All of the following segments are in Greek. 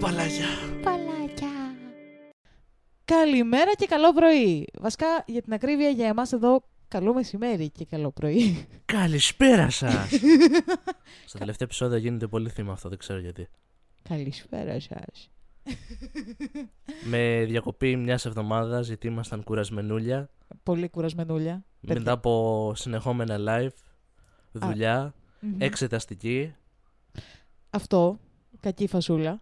Παλάκια. Παλάκια. Καλημέρα και καλό πρωί. Βασικά, για την ακρίβεια, για εμάς εδώ, καλό μεσημέρι και καλό πρωί. Καλησπέρα σας. Στα τελευταία επεισόδια γίνεται πολύ θύμα αυτό, δεν ξέρω γιατί. Καλησπέρα σας. Με διακοπή μιας εβδομάδας, γιατί ήμασταν κουρασμενούλια. Πολύ κουρασμενούλια. Μετά από συνεχόμενα live, δουλειά, εξεταστική. Αυτό. Κακή φασούλα.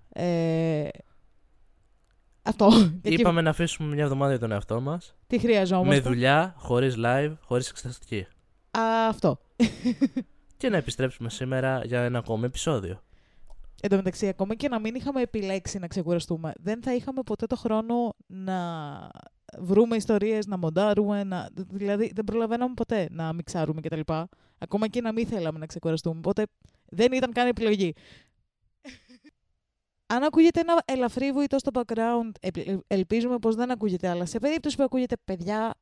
Αυτό. Είπαμε να αφήσουμε μια εβδομάδα για τον εαυτό μας. Τι χρειαζόμαστε. Με δουλειά, χωρίς live, χωρίς εξεταστική. Αυτό. Και να επιστρέψουμε σήμερα για ένα ακόμη επεισόδιο. Εν τω μεταξύ, ακόμα και να μην είχαμε επιλέξει να ξεκουραστούμε, δεν θα είχαμε ποτέ το χρόνο να βρούμε ιστορίες, να μοντάρουμε, δηλαδή δεν προλαβαίναμε ποτέ να μιξάρουμε κτλ. Ακόμα και να μην θέλαμε να ξεκουραστούμε. Οπότε δεν ήταν καν επιλογή. Αν ακούγεται ένα ελαφρύ βουητό στο background, ελπίζουμε πως δεν ακούγεται, αλλά σε περίπτωση που ακούγεται, παιδιά,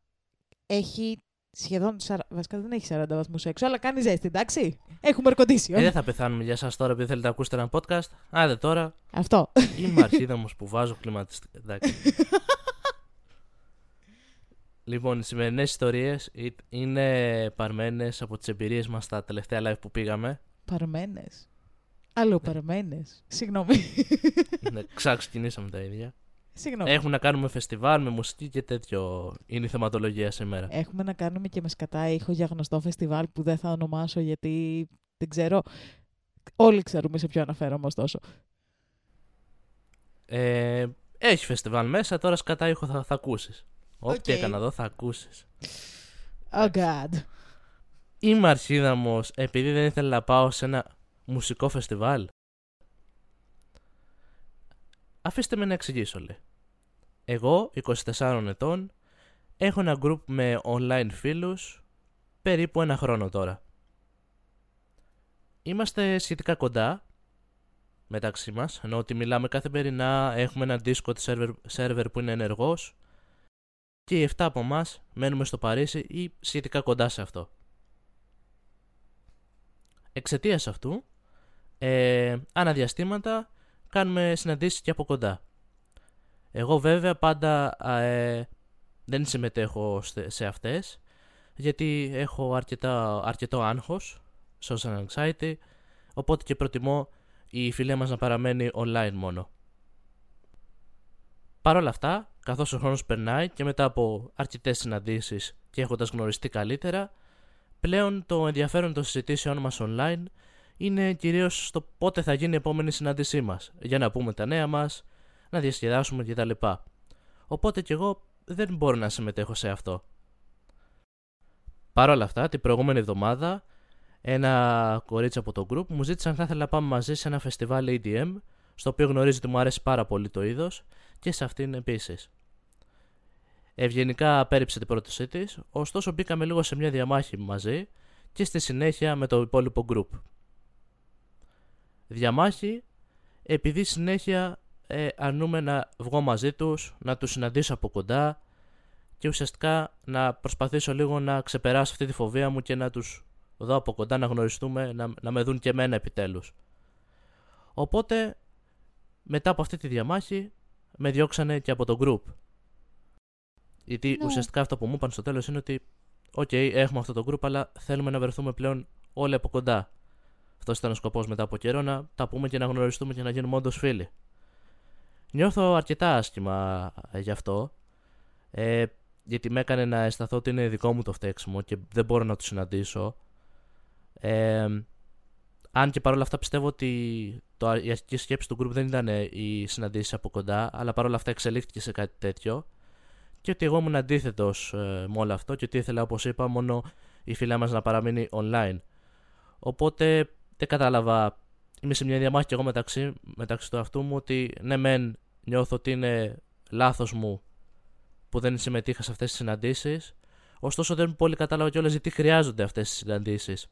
έχει σχεδόν 40, βασικά δεν έχει 40 βαθμούς έξω, αλλά κάνει ζέστη, εντάξει. Έχουμε ερκοντήσιο. Δεν θα πεθάνουμε για εσάς τώρα επειδή θέλετε να ακούσετε ένα podcast. Άντε τώρα. Αυτό. Είμαι αρχίδα μου που βάζω κλιματιστικά. Εντάξει. Λοιπόν, οι σημερινές ιστορίες είναι παρμένες από τις εμπειρίες μας στα τελευταία live που πήγαμε. Παρμένες. Αλλοπαρμένες. Συγγνώμη. Ναι, ξεκινήσαμε τα ίδια. Συγγνώμη. Έχουμε να κάνουμε φεστιβάλ με μουσική και τέτοιο. Είναι η θεματολογία σήμερα. Έχουμε να κάνουμε και με σκατά ήχο για γνωστό φεστιβάλ που δεν θα ονομάσω γιατί δεν ξέρω. Όλοι ξέρουμε σε ποιο αναφέρομαι, ωστόσο. Έχει φεστιβάλ μέσα, τώρα σκατά ήχο θα ακούσεις. Okay. Ό,τι έκανα εδώ θα ακούσεις. Oh God. Είμαι αρχίδαμος επειδή δεν ήθελα να πάω σε ένα μουσικό φεστιβάλ. Αφήστε με να εξηγήσω, λέει. Εγώ, 24 ετών, έχω ένα group με online φίλους περίπου ένα χρόνο τώρα. Είμαστε σχετικά κοντά μεταξύ μας, ενώ ότι μιλάμε καθημερινά, έχουμε ένα Discord server που είναι ενεργός και οι 7 από εμάς μένουμε στο Παρίσι ή σχετικά κοντά σε αυτό. Εξαιτίας αυτού, αναδιαστήματα κάνουμε συναντήσεις και από κοντά. Εγώ βέβαια πάντα δεν συμμετέχω σε αυτές, γιατί έχω αρκετό άγχος, social anxiety, οπότε και προτιμώ η φιλία μας να παραμένει online μόνο. Παρ' όλα αυτά, καθώς ο χρόνος περνάει και μετά από αρκετές συναντήσεις και έχοντας γνωριστεί καλύτερα, πλέον το ενδιαφέρον των συζητήσεων μας online είναι κυρίως στο πότε θα γίνει η επόμενη συνάντησή μας, για να πούμε τα νέα μας, να διασκεδάσουμε κτλ. Οπότε κι εγώ δεν μπορώ να συμμετέχω σε αυτό. Παρ' όλα αυτά, την προηγούμενη εβδομάδα, ένα κορίτσι από το group μου ζήτησε αν θα ήθελα να πάμε μαζί σε ένα φεστιβάλ EDM, στο οποίο γνωρίζει ότι μου αρέσει πάρα πολύ το είδος, και σε αυτήν επίσης. Ευγενικά απέρριψε την πρότασή της, ωστόσο μπήκαμε λίγο σε μια διαμάχη μαζί και στη συνέχεια με το υπόλοιπο group. Διαμάχη επειδή συνέχεια αρνούμε να βγω μαζί τους, να τους συναντήσω από κοντά και ουσιαστικά να προσπαθήσω λίγο να ξεπεράσω αυτή τη φοβία μου και να τους δω από κοντά, να γνωριστούμε, να με δουν και εμένα επιτέλους. Οπότε μετά από αυτή τη διαμάχη με διώξανε και από το group. Γιατί ουσιαστικά αυτό που μου είπαν στο τέλος είναι ότι «Okay, έχουμε αυτό το group, αλλά θέλουμε να βρεθούμε πλέον όλοι από κοντά». Αυτός ήταν ο σκοπός μετά από καιρό, να τα πούμε και να γνωριστούμε και να γίνουμε όντως φίλοι. Νιώθω αρκετά άσχημα γι' αυτό, γιατί με έκανε να αισθανθώ ότι είναι δικό μου το φταίξιμο και δεν μπορώ να τους συναντήσω. Αν και παρόλα αυτά πιστεύω ότι η αρχική σκέψη του group δεν ήταν οι συναντήσεις από κοντά, αλλά παρόλα αυτά εξελίχθηκε σε κάτι τέτοιο. Και ότι εγώ ήμουν αντίθετος με όλο αυτό και ότι ήθελα, όπως είπα, μόνο η φιλία μας να παραμείνει online. Οπότε δεν κατάλαβα, είμαι σε μια διαμάχη και εγώ μεταξύ του αυτού μου ότι ναι μεν νιώθω ότι είναι λάθος μου που δεν συμμετείχα σε αυτές τις συναντήσεις, ωστόσο δεν πολύ κατάλαβα κιόλας γιατί χρειάζονται αυτές τις συναντήσεις.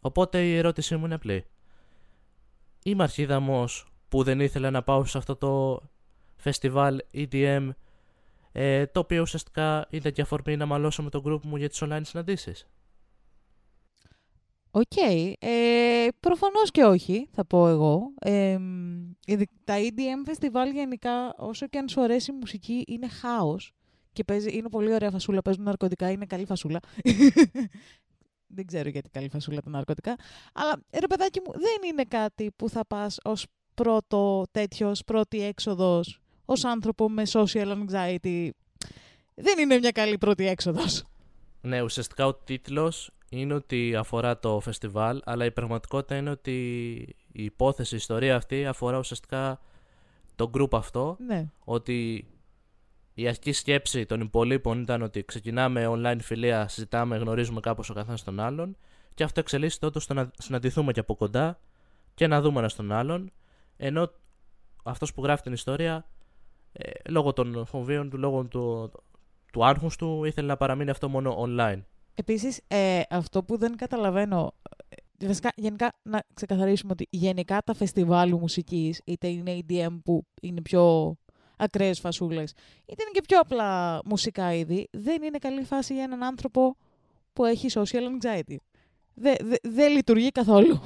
Οπότε η ερώτησή μου είναι απλή. Είμαι αρχίδαμος που δεν ήθελα να πάω σε αυτό το φεστιβάλ EDM, το οποίο ουσιαστικά ήταν και αφορμή να μαλώσω με το group μου για τις online συναντήσεις. Okay. Προφανώς και όχι, θα πω εγώ. Τα EDM festival γενικά, όσο και αν σου αρέσει η μουσική, είναι χάος. Και παίζει, είναι πολύ ωραία φασούλα, παίζουν ναρκωτικά, είναι καλή φασούλα. Δεν ξέρω γιατί καλή φασούλα τα ναρκωτικά. Αλλά, ρε παιδάκι μου, δεν είναι κάτι που θα πας ως πρώτο τέτοιο, πρώτη έξοδος, ως άνθρωπο με social anxiety. Δεν είναι μια καλή πρώτη έξοδος. Ναι, ουσιαστικά ο τίτλος είναι ότι αφορά το φεστιβάλ, αλλά η πραγματικότητα είναι ότι η υπόθεση, η ιστορία αυτή αφορά ουσιαστικά το group αυτό. Ναι. Ότι η αρχική σκέψη των υπολείπων ήταν ότι ξεκινάμε online φιλία, συζητάμε, γνωρίζουμε κάπως ο καθένας τον άλλον, και αυτό εξελίσσεται τότε στο να συναντηθούμε και από κοντά και να δούμε ένας τον άλλον. Ενώ αυτός που γράφει την ιστορία, λόγω των φοβίων του, λόγω του άγχους του, ήθελε να παραμείνει αυτό μόνο online. Επίσης, αυτό που δεν καταλαβαίνω, γενικά να ξεκαθαρίσουμε ότι γενικά τα φεστιβάλ μουσικής, είτε είναι EDM που είναι πιο ακραίες φασούλες, είτε είναι και πιο απλά μουσικά είδη, δεν είναι καλή φάση για έναν άνθρωπο που έχει social anxiety. Δεν λειτουργεί καθόλου.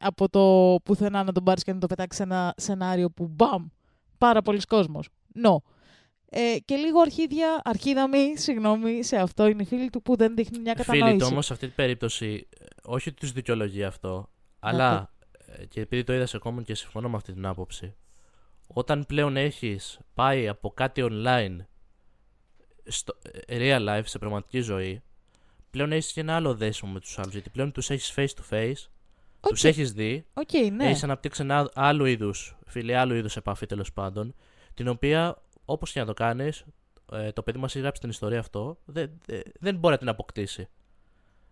Από το πουθενά να τον πάρεις και να το πετάξεις σε ένα σενάριο που μπαμ, πάρα πολλοί κόσμος. No. Και λίγο αρχίδαμη, σε αυτό είναι οι φίλοι του που δεν δείχνουν μια κατανόηση. Φίλοι του όμως σε αυτή την περίπτωση, όχι ότι τους δικαιολογεί αυτό, αλλά και επειδή το είδα σε comment και συμφωνώ με αυτή την άποψη, όταν πλέον έχεις πάει από κάτι online στο real life, σε πραγματική ζωή, πλέον έχεις και ένα άλλο δέσιμο με τους άλλους, γιατί πλέον τους έχεις face to face, τους έχεις δει, ναι. Έχεις αναπτύξει ένα άλλο είδους φιλία, άλλο είδους επαφή τέλος πάντων, την οποία όπως και να το κάνεις, το παιδί μας έχει γράψει την ιστορία αυτό, δεν μπορεί να την αποκτήσει.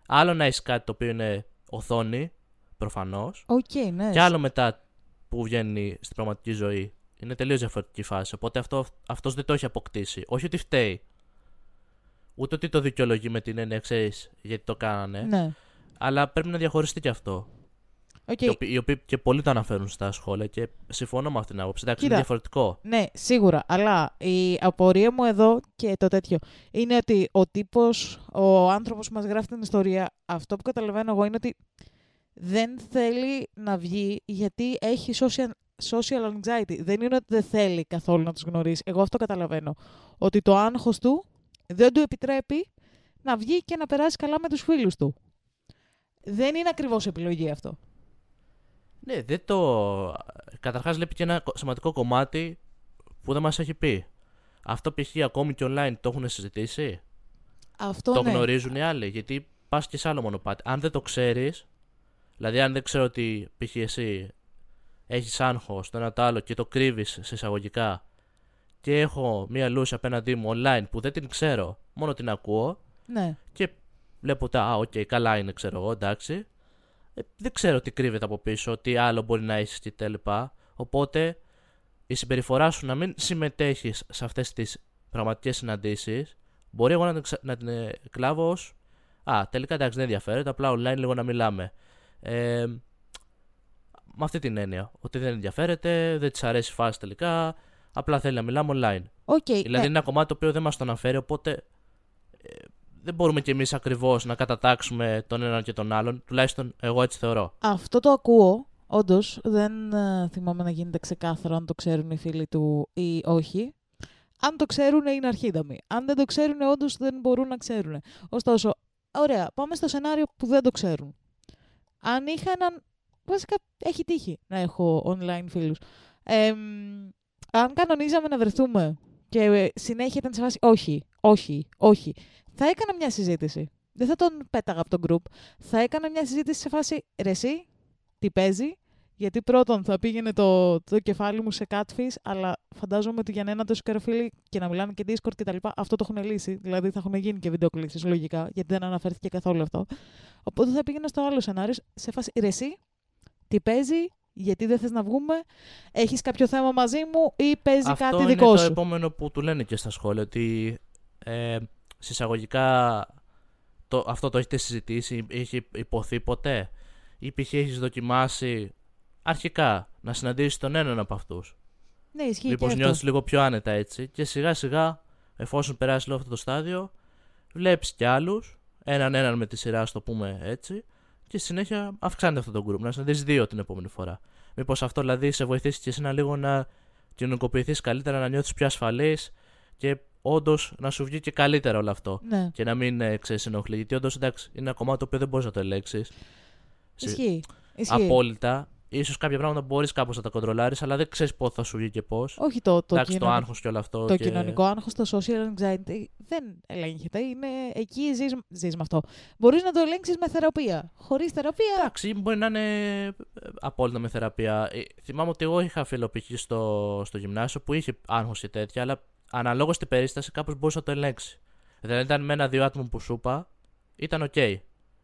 Άλλο να έχεις κάτι το οποίο είναι οθόνη, προφανώς, ναι. Και άλλο μετά που βγαίνει στην πραγματική ζωή. Είναι τελείως διαφορετική φάση. Οπότε αυτός δεν το έχει αποκτήσει. Όχι ότι φταίει. Ούτε ότι το δικαιολογεί με την έννοια, ξέρεις, γιατί το κάνανε. Ναι. Αλλά πρέπει να διαχωριστεί και αυτό. Οι οποίοι και πολλοί το αναφέρουν στα σχόλια και συμφωνώ με αυτήν την άποψη. Εντάξει, είναι διαφορετικό. Ναι, σίγουρα. Αλλά η απορία μου εδώ και το τέτοιο είναι ότι ο τύπος, ο άνθρωπος που μας γράφει την ιστορία, αυτό που καταλαβαίνω εγώ είναι ότι δεν θέλει να βγει γιατί έχει social anxiety. Δεν είναι ότι δεν θέλει καθόλου να τους γνωρίσει. Εγώ αυτό καταλαβαίνω. Ότι το άγχος του δεν του επιτρέπει να βγει και να περάσει καλά με τους φίλους του. Δεν είναι ακριβώς επιλογή αυτό. Ναι, δεν το... Καταρχάς λείπει και ένα σημαντικό κομμάτι που δεν μας έχει πει. Αυτό π.χ. ακόμη και online το έχουν συζητήσει. Αυτό το γνωρίζουν οι άλλοι. Γιατί πας και σε άλλο μονοπάτι. Αν δεν το ξέρεις... Δηλαδή, αν δεν ξέρω ότι π.χ. εσύ έχεις άγχος το ένα το άλλο και το κρύβεις σε εισαγωγικά και έχω μία λούση απέναντί μου online που δεν την ξέρω, μόνο την ακούω, ναι. Και βλέπω καλά είναι, ξέρω εγώ, εντάξει. Δεν ξέρω τι κρύβεται από πίσω, τι άλλο μπορεί να έχεις και τα λοιπά. Οπότε η συμπεριφορά σου να μην συμμετέχεις σε αυτές τις πραγματικές συναντήσεις, μπορεί εγώ να την εκλάβω ως τελικά εντάξει, δεν ενδιαφέρεται, απλά online λίγο να μιλάμε. Με αυτή την έννοια. Ότι δεν ενδιαφέρεται, δεν της αρέσει η φάση τελικά, απλά θέλει να μιλάμε online. Δηλαδή είναι ένα κομμάτι το οποίο δεν μας το αναφέρει, οπότε δεν μπορούμε κι εμείς ακριβώς να κατατάξουμε τον έναν και τον άλλον. Τουλάχιστον εγώ έτσι θεωρώ. Αυτό το ακούω, όντως. Δεν θυμάμαι να γίνεται ξεκάθαρο αν το ξέρουν οι φίλοι του ή όχι. Αν το ξέρουν είναι αρχίδαμοι. Αν δεν το ξέρουν, όντως δεν μπορούν να ξέρουν. Ωστόσο, ωραία, πάμε στο σενάριο που δεν το ξέρουν. Αν είχα έναν... Βασικά έχει τύχει να έχω online φίλους. Αν κανονίζαμε να βρεθούμε και συνέχεια ήταν σε φάση όχι, θα έκανα μια συζήτηση. Δεν θα τον πέταγα από τον group. Θα έκανα μια συζήτηση σε φάση ρε εσύ, τι παίζει. Γιατί πρώτον θα πήγαινε το κεφάλι μου σε catfish, αλλά φαντάζομαι ότι για να είναι τόσο καροφίλοι και να μιλάνε και Discord και τα λοιπά, αυτό το έχουν λύσει. Δηλαδή θα έχουν γίνει και βιντεοκλήσεις λογικά, γιατί δεν αναφέρθηκε καθόλου αυτό. Οπότε θα πήγαινα στο άλλο σενάριο, σε φάση ρε εσύ, τι παίζει, γιατί δεν θες να βγούμε, έχεις κάποιο θέμα μαζί μου ή παίζει αυτό κάτι δικό σου. Αυτό είναι το επόμενο που του λένε και στα σχόλια, ότι συσσαγωγικά αυτό το έχετε συζητήσει, έχει υποθεί ποτέ, ή π.χ. έχεις δοκιμάσει. Αρχικά, να συναντήσεις τον έναν από αυτούς. Ναι, ισχύει. Μήπως νιώθεις λίγο πιο άνετα έτσι. Και σιγά σιγά, εφόσον περάσει όλο αυτό το στάδιο, βλέπεις κι άλλους. έναν με τη σειρά, ας το πούμε έτσι, και συνέχεια αυξάνεται αυτό το group. Να συναντήσεις δύο την επόμενη φορά. Μήπως αυτό δηλαδή σε βοηθήσει και εσένα λίγο να κοινωνικοποιηθείς καλύτερα, να νιώθεις πιο ασφαλής και όντως να σου βγει και καλύτερα όλο αυτό. Ναι. Και να μην ενοχλεί. Γιατί όντως εντάξει, είναι ένα κομμάτι το οποίο δεν μπορείς να το ελέγξεις. Ισχύει. Απόλυτα. Ίσως κάποια πράγματα μπορείς κάπως να τα κοντρολάρεις, αλλά δεν ξέρεις πότε θα σου βγει και πώς. Όχι το άγχος και όλο αυτό. Το κοινωνικό άγχος, το social anxiety δεν ελέγχεται. Είναι εκεί ζεις με αυτό. Μπορείς να το ελέγξεις με θεραπεία. Χωρίς θεραπεία. Εντάξει, μπορεί να είναι απόλυτα με θεραπεία. Θυμάμαι ότι εγώ είχα φίλο π.χ. στο γυμνάσιο που είχε άγχος και τέτοια, αλλά αναλόγως την περίσταση κάπως μπορούσε να το ελέγξει. Δηλαδή ήταν με ένα-δύο άτομα που σου είπα, ήταν οκ.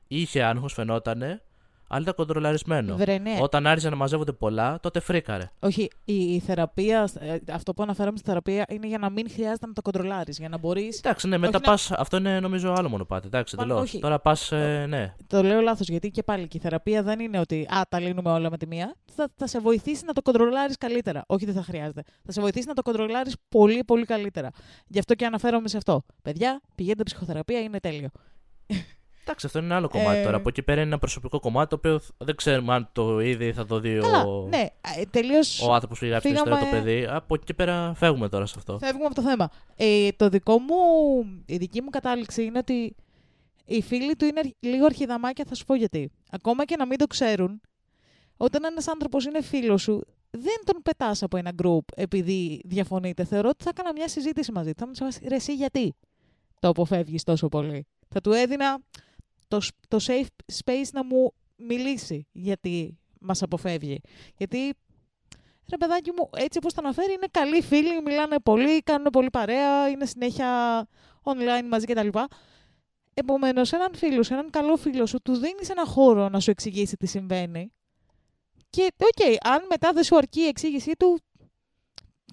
Είχε άγχος, φαινότανε. Αλλά ήταν κοντρολαρισμένο. Ναι. Όταν άρχισε να μαζεύονται πολλά, τότε φρίκαρε. Όχι, η θεραπεία, αυτό που αναφέραμε στη θεραπεία είναι για να μην χρειάζεται να το κοντρολάρεις. Για να μπορείς. Εντάξει, ναι, μετά πας. Να... Αυτό είναι νομίζω άλλο μονοπάτι. Εντάξει, τελώς. Τώρα πας. Ναι. Το λέω λάθος, γιατί και πάλι και η θεραπεία δεν είναι ότι τα λύνουμε όλα με τη μία. Θα σε βοηθήσει να το κοντρολάρεις καλύτερα. Όχι, δεν θα χρειάζεται. Θα σε βοηθήσει να το κοντρολάρεις πολύ, πολύ καλύτερα. Γι' αυτό και αναφέρομαι σε αυτό. Παιδιά, πηγαίνετε ψυχοθεραπεία, είναι τέλειο. Εντάξει, αυτό είναι ένα άλλο κομμάτι τώρα. Από εκεί πέρα είναι ένα προσωπικό κομμάτι το οποίο δεν ξέρουμε αν το ήδη θα το δει ναι, ο άνθρωπος που γράψει την ιστορία, το παιδί. Από εκεί πέρα φεύγουμε τώρα σε αυτό. Φεύγουμε από το θέμα. Η δική μου κατάληξη είναι ότι οι φίλοι του είναι λίγο αρχιδαμάκια, θα σου πω γιατί. Ακόμα και να μην το ξέρουν, όταν ένας άνθρωπος είναι φίλος σου, δεν τον πετάς από ένα group επειδή διαφωνείτε. Θεωρώ ότι θα έκανα μια συζήτηση μαζί του. Θα μου πει ρε, εσύ γιατί το αποφεύγεις τόσο πολύ. Θα του έδινα το safe space να μου μιλήσει γιατί μας αποφεύγει. Γιατί, ρε παιδάκι μου, έτσι όπως τα αναφέρει, είναι καλοί φίλοι, μιλάνε πολύ, κάνουν πολύ παρέα, είναι συνέχεια online μαζί κτλ. Επομένως, έναν καλό φίλο σου, του δίνεις ένα χώρο να σου εξηγήσει τι συμβαίνει. Και, αν μετά δεν σου αρκεί η εξήγησή του,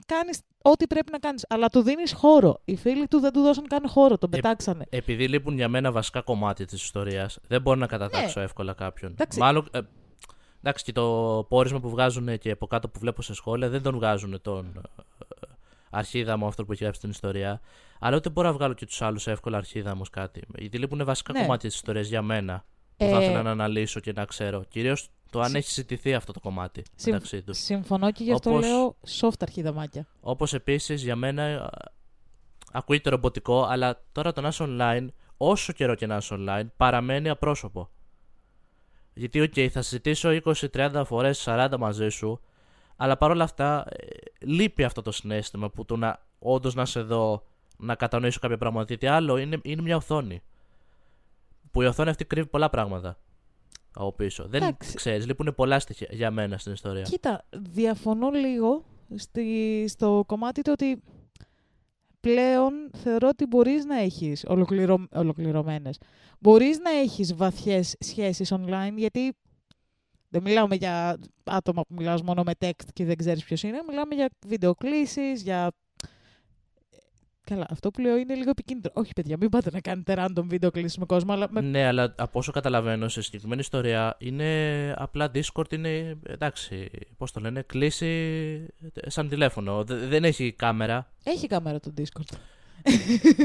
κάνεις ό,τι πρέπει να κάνεις. Αλλά του δίνεις χώρο. Οι φίλοι του δεν του δώσαν καν χώρο, τον πετάξανε. Επειδή λείπουν για μένα βασικά κομμάτια της ιστορίας, δεν μπορώ να κατατάξω εύκολα κάποιον. Μάλλον, εντάξει, και το πόρισμα που βγάζουν και από κάτω που βλέπω σε σχόλια, δεν τον βγάζουν τον αρχίδαμο αυτό που έχει γράψει την ιστορία. Αλλά ούτε μπορώ να βγάλω και τους άλλους εύκολα αρχίδαμος κάτι. Γιατί λείπουν βασικά κομμάτια της ιστορίας για μένα που θα ήθελα να αναλύσω και να ξέρω. Κυρίως το αν έχει συζητηθεί αυτό το κομμάτι μεταξύ τους. Συμφωνώ και γι' αυτό λέω soft αρχιδαμάκια. Όπως επίσης για μένα ακούγεται ρομποτικό, αλλά τώρα το να είσαι online, όσο καιρό και να είσαι online, παραμένει απρόσωπο. Γιατί, θα συζητήσω 20-30 φορές, 40 μαζί σου, αλλά παρόλα αυτά λείπει αυτό το συναίσθημα που το να όντως να σε δω, να κατανοήσω κάποια πράγματα. Γιατί άλλο είναι μια οθόνη. Που η οθόνη αυτή κρύβει πολλά πράγματα. Από πίσω. Δεν ξέρεις, λείπουν πολλά στοιχεία για μένα στην ιστορία. Κοίτα, διαφωνώ λίγο στο κομμάτι το ότι πλέον θεωρώ ότι μπορείς να έχεις ολοκληρωμένες. Μπορείς να έχεις βαθιές σχέσεις online, γιατί δεν μιλάμε για άτομα που μιλάς μόνο με text και δεν ξέρεις ποιος είναι. Μιλάμε για βιντεοκλήσεις, για... Καλά, αυτό που λέω είναι λίγο επικίνδυνο. Όχι, παιδιά, μην πάτε να κάνετε random βίντεο κλήσεις με κόσμο. Αλλά ναι, αλλά από όσο καταλαβαίνω, σε συγκεκριμένη ιστορία είναι απλά Discord, είναι εντάξει, πώς το λένε, κλήση σαν τηλέφωνο. Δεν έχει κάμερα. Έχει κάμερα το Discord.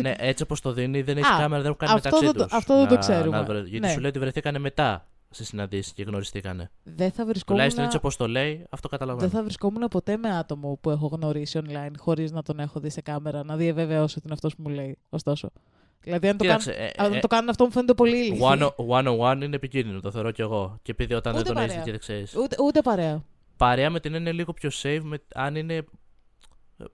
Ναι, έτσι όπως το δίνει, δεν έχει κάμερα, δεν έχουν κάνει μεταξύ τους. Αυτό δεν το ξέρουμε. Γιατί σου λέει ότι βρεθήκανε μετά σε συναντήσεις και γνωριστήκανε. Δεν θα βρισκόμουν. Τουλάχιστον έτσι όπως το λέει, αυτό καταλαβαίνω. Δεν θα βρισκόμουν ποτέ με άτομο που έχω γνωρίσει online χωρίς να τον έχω δει σε κάμερα, να διαβεβαιώσω ότι είναι αυτός που μου λέει. Ωστόσο. Δηλαδή, αν το κάνουν αυτό, μου φαίνεται πολύ ηλίθιο. 1-on-1 είναι επικίνδυνο, το θεωρώ κι εγώ. Και επειδή όταν δεν τον έχει και δεν ξέρει. Ούτε παρέα. Παρέα με την είναι λίγο πιο safe, αν είναι.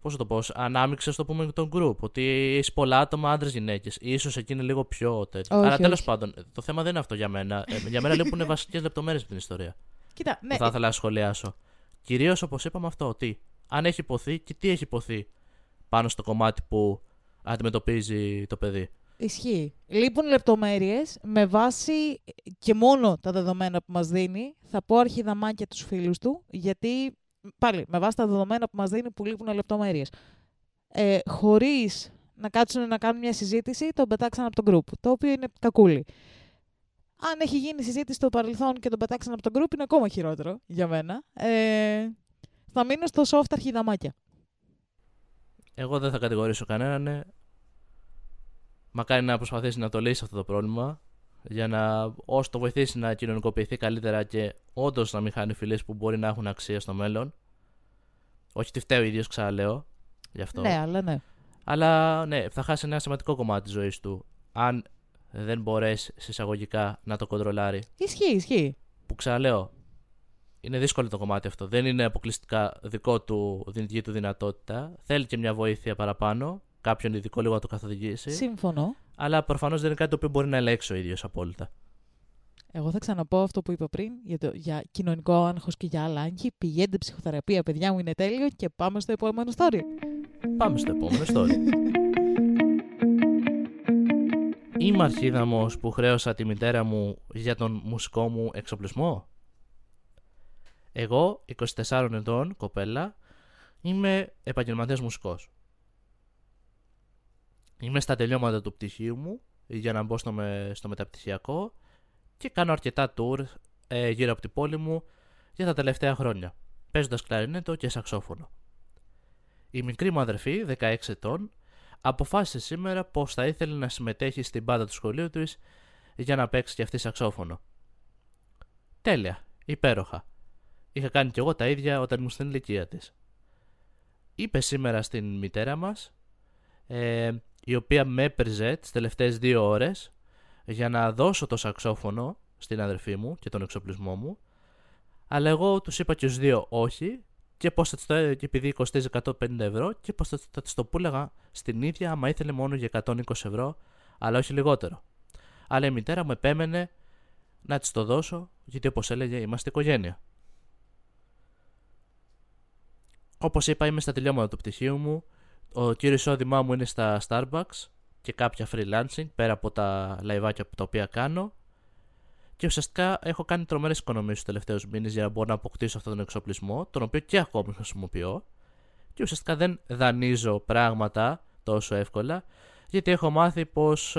Πώς θα το πω, ανάμειξε, ας το πούμε, τον group. Ότι είσαι πολλά άτομα, άντρες, γυναίκες. Ίσως εκεί είναι λίγο πιο τέτοιο. Αλλά τέλος πάντων, το θέμα δεν είναι αυτό για μένα. Για μένα λείπουν βασικές λεπτομέρειες από την ιστορία. Κοίτα, ναι. Θα ήθελα να σχολιάσω. Κυρίως όπως είπαμε αυτό, ότι αν έχει υποθεί και τι έχει υποθεί πάνω στο κομμάτι που αντιμετωπίζει το παιδί. Ισχύει. Λείπουν λεπτομέρειες με βάση και μόνο τα δεδομένα που μας δίνει. Θα πω αρχιδαμάκια τους φίλους του, γιατί. Πάλι, με βάση τα δεδομένα που μας δίνει που λείπουν λεπτομέρειες. Χωρίς να κάτσουν να κάνουν μια συζήτηση, τον πετάξαν από τον group, το οποίο είναι κακούλι. Αν έχει γίνει συζήτηση στο παρελθόν και τον πετάξαν από τον group, είναι ακόμα χειρότερο για μένα. Θα μείνω στο soft αρχιδαμάκια. Εγώ δεν θα κατηγορήσω κανέναν. Μακάρι να προσπαθήσει να το λύσει αυτό το πρόβλημα, για να ώστε το βοηθήσει να κοινωνικοποιηθεί καλύτερα και όντως να μην χάνει φιλίες που μπορεί να έχουν αξία στο μέλλον. Όχι, τη φταίω ίδιος, ξαναλέω. Γι' αυτό. Ναι, αλλά ναι. Αλλά ναι, θα χάσει ένα σημαντικό κομμάτι της ζωής του, αν δεν μπορέσει εισαγωγικά να το κοντρολάρει. Ισχύει. Που ξαναλέω, είναι δύσκολο το κομμάτι αυτό. Δεν είναι αποκλειστικά δική του δυνατότητα. Θέλει και μια βοήθεια παραπάνω, κάποιον ειδικό λίγο να το καθοδηγήσει. Σύμφωνο. Αλλά προφανώς δεν είναι κάτι το οποίο μπορεί να ελέγξει ο ίδιος απόλυτα. Εγώ θα ξαναπώ αυτό που είπα πριν για κοινωνικό άγχος και για άλλα άγχη. Πηγαίνετε ψυχοθεραπεία, παιδιά μου, είναι τέλειο, και πάμε στο επόμενο story. Είμαι αρχίδαμος που χρέωσα τη μητέρα μου για τον μουσικό μου εξοπλισμό. Εγώ, 24 ετών, κοπέλα, είμαι επαγγελματίας μουσικός. Είμαι στα τελειώματα του πτυχίου μου για να μπω στο μεταπτυχιακό και κάνω αρκετά tour γύρω από την πόλη μου για τα τελευταία χρόνια, παίζοντας κλαρινέτο και σαξόφωνο. Η μικρή μου αδερφή, 16 ετών, αποφάσισε σήμερα πως θα ήθελε να συμμετέχει στην μπάντα του σχολείου της για να παίξει και αυτή σαξόφωνο. Τέλεια, υπέροχα. Είχα κάνει κι εγώ τα ίδια όταν ήμουν στην ηλικία της. Είπε σήμερα στην μητέρα μας, η οποία με έπριζε τις τελευταίες 2 ώρες για να δώσω το σαξόφωνο στην αδερφή μου και τον εξοπλισμό μου, αλλά εγώ τους είπα και τους 2 όχι, και πως επειδή κοστίζει 150 ευρώ, και πως θα της το πούλαγα στην ίδια άμα ήθελε μόνο για 120 ευρώ, αλλά όχι λιγότερο. Αλλά η μητέρα μου επέμενε να της το δώσω, γιατί όπως έλεγε είμαστε οικογένεια. Όπως είπα, είμαι στα τελειώματα του πτυχίου μου, ο κύριο εισόδημά μου είναι στα Starbucks και κάποια freelancing πέρα από τα λαϊβάκια που τα οποία κάνω, και ουσιαστικά έχω κάνει τρομερές οικονομίες τους τελευταίους μήνες για να μπορώ να αποκτήσω αυτόν τον εξοπλισμό, τον οποίο και ακόμη χρησιμοποιώ, και ουσιαστικά δεν δανείζω πράγματα τόσο εύκολα, γιατί έχω μάθει πως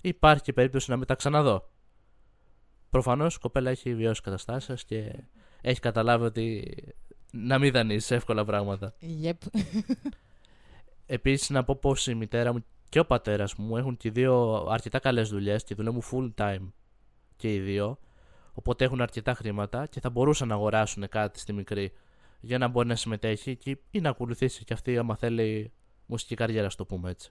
υπάρχει και περίπτωση να μην τα ξαναδώ. Προφανώς η κοπέλα έχει βιώσει καταστάσεις και έχει καταλάβει ότι να μην δανείζεις εύκολα πράγματα. Yep. Επίσης, να πω πως η μητέρα μου και ο πατέρας μου έχουν και 2 αρκετά καλές δουλειές και δουλεύουν full time και οι 2, οπότε έχουν αρκετά χρήματα και θα μπορούσαν να αγοράσουν κάτι στη μικρή για να μπορεί να συμμετέχει ή να ακολουθήσει και αυτή, άμα θέλει, μουσική καριέρα, στο πούμε έτσι.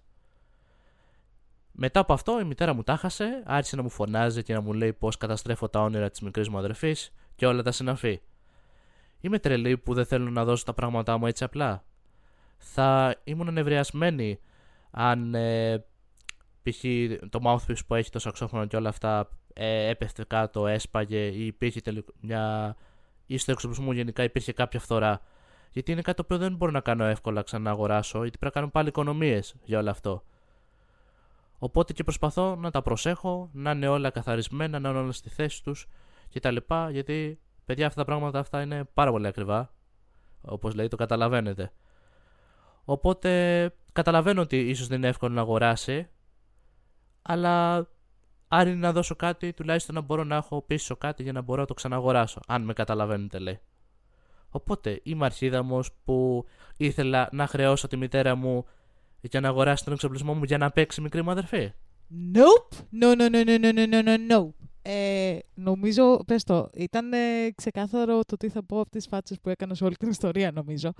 Μετά από αυτό, η μητέρα μου τα χάσε, άρχισε να μου φωνάζει και να μου λέει πως καταστρέφω τα όνειρα της μικρής μου αδερφής και όλα τα συναφή. Είμαι τρελή που δεν θέλω να δώσω τα πράγματά μου έτσι απλά. Θα ήμουν νευριασμένη αν π.χ. το mouthpiece που έχει το σαξόφωνο και όλα αυτά έπεφτε κάτω, έσπαγε, ή υπήρχε ή στο εξοπλισμό γενικά υπήρχε κάποια φθορά. Γιατί είναι κάτι το οποίο δεν μπορώ να κάνω εύκολα ξανααγοράσω, γιατί πρέπει να κάνω πάλι οικονομίες για όλο αυτό. Οπότε και προσπαθώ να τα προσέχω, να είναι όλα καθαρισμένα, να είναι όλα στη θέση τους κτλ. Γιατί, παιδιά, αυτά τα πράγματα αυτά είναι πάρα πολύ ακριβά. Όπως λέει, το καταλαβαίνετε. Οπότε καταλαβαίνω ότι ίσως δεν είναι εύκολο να αγοράσει, αλλά αν είναι να δώσω κάτι, τουλάχιστον να μπορώ να έχω πίσω κάτι για να μπορώ να το ξαναγοράσω, αν με καταλαβαίνετε, λέει. Οπότε είμαι αρχίδαμος που ήθελα να χρεώσω τη μητέρα μου για να αγοράσει τον εξοπλισμό μου για να παίξει μικρή μου αδερφή. Nope. No. Νομίζω, πες το, ήταν ξεκάθαρο το τι θα πω από τις φάτσες που έκανα σε όλη την ιστορία, νομίζω.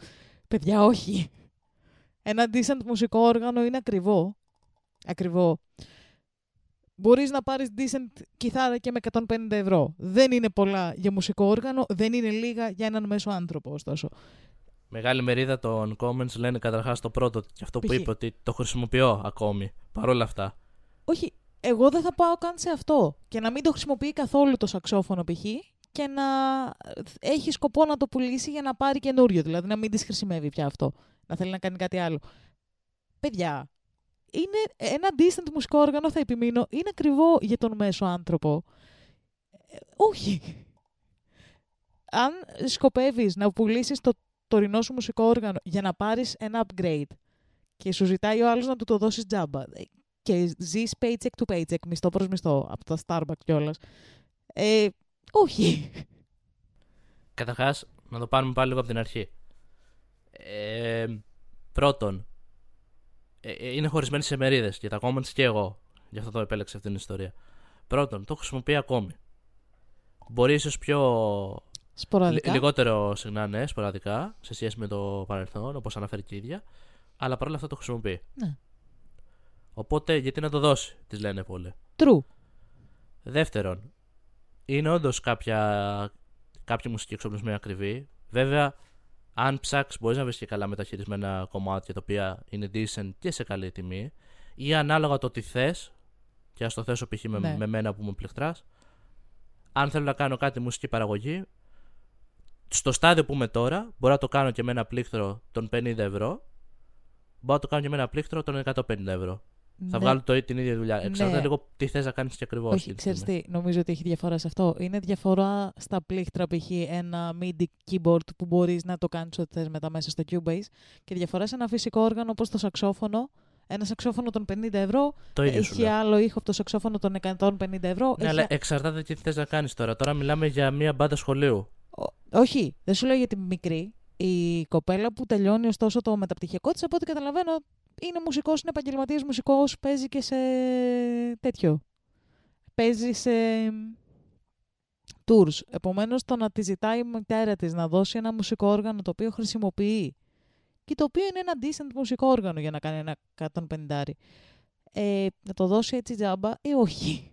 Παιδιά, όχι. Ένα decent μουσικό όργανο είναι ακριβό. Ακριβό. Μπορείς να πάρεις decent κιθάρα και με 150 ευρώ. Δεν είναι πολλά για μουσικό όργανο, δεν είναι λίγα για έναν μέσο άνθρωπο, ωστόσο. Μεγάλη μερίδα των comments λένε καταρχάς το πρώτο, και αυτό που είπε ότι το χρησιμοποιώ ακόμη, παρόλα αυτά. Όχι, εγώ δεν θα πάω καν σε αυτό. Και να μην το χρησιμοποιεί καθόλου το σαξόφωνο π.χ. και να έχει σκοπό να το πουλήσει για να πάρει καινούριο, δηλαδή να μην τη χρησιμεύει πια αυτό. Να θέλει να κάνει κάτι άλλο. Παιδιά, είναι ένα decent μουσικό όργανο, θα επιμείνω, είναι ακριβό για τον μέσο άνθρωπο. Όχι. Αν σκοπεύεις να πουλήσεις το τωρινό σου μουσικό όργανο για να πάρεις ένα upgrade και σου ζητάει ο άλλος να του το δώσεις τζάμπα και ζεις paycheck to paycheck, μισθό προς μισθό, από τα Starbucks κιόλας. Όχι. Καταρχάς, να το πάρουμε πάλι λίγο από την αρχή. Πρώτον, είναι χωρισμένοι σε μερίδες και τα comments και εγώ. Γι' αυτό το επέλεξα αυτήν την ιστορία. Πρώτον, το χρησιμοποιεί ακόμη. Μπορεί ίσως πιο. Σποραδικά. Λιγότερο συχνά, ναι, σποραδικά σε σχέση με το παρελθόν, όπως αναφέρει και η ίδια. Αλλά παρόλα αυτά το χρησιμοποιεί. Ναι. Οπότε, γιατί να το δώσει, τις λένε πολλοί. True. Δεύτερον, είναι όντως κάποια μουσική εξοπλισμή ακριβή. Βέβαια, αν ψάξεις, μπορείς να βρεις και καλά μεταχειρισμένα κομμάτια τα οποία είναι decent και σε καλή τιμή. Ή ανάλογα το τι θες, και ας το θέσω π.χ. με μένα που μου πληκτράς. Αν θέλω να κάνω κάτι μουσική παραγωγή, στο στάδιο που είμαι τώρα, μπορώ να το κάνω και με ένα πλήκτρο των 50 ευρώ. Μπορώ να το κάνω και με ένα πλήκτρο των 150 ευρώ. Ναι. Θα βγάλω την ίδια δουλειά. Εξαρτάται λίγο τι θες να κάνεις και ακριβώς. Όχι, ξέρεις τι, νομίζω ότι έχει διαφορά σε αυτό. Είναι διαφορά στα πλήκτρα, π.χ. ένα MIDI keyboard που μπορείς να το κάνεις ό,τι θες μετά μέσα στο Cubase, και διαφορά σε ένα φυσικό όργανο όπως το σαξόφωνο. Ένα σαξόφωνο των 50 ευρώ έχει άλλο ήχο από το σαξόφωνο των 150 ευρώ. Ναι, αλλά εξαρτάται τι θες να κάνεις τώρα. Τώρα μιλάμε για μία μπάντα σχολείου. Όχι, δεν σου λέω για τη μικρή. Η κοπέλα που τελειώνει ωστόσο το μεταπτυχιακό της, από ό,τι καταλαβαίνω, είναι μουσικός, είναι επαγγελματίας μουσικός, παίζει και σε τέτοιο. Παίζει σε tours. Επομένως, το να τη ζητάει η μητέρα της να δώσει ένα μουσικό όργανο το οποίο χρησιμοποιεί και το οποίο είναι ένα decent μουσικό όργανο για να κάνει ένα 150, να το δώσει έτσι τζάμπα, όχι.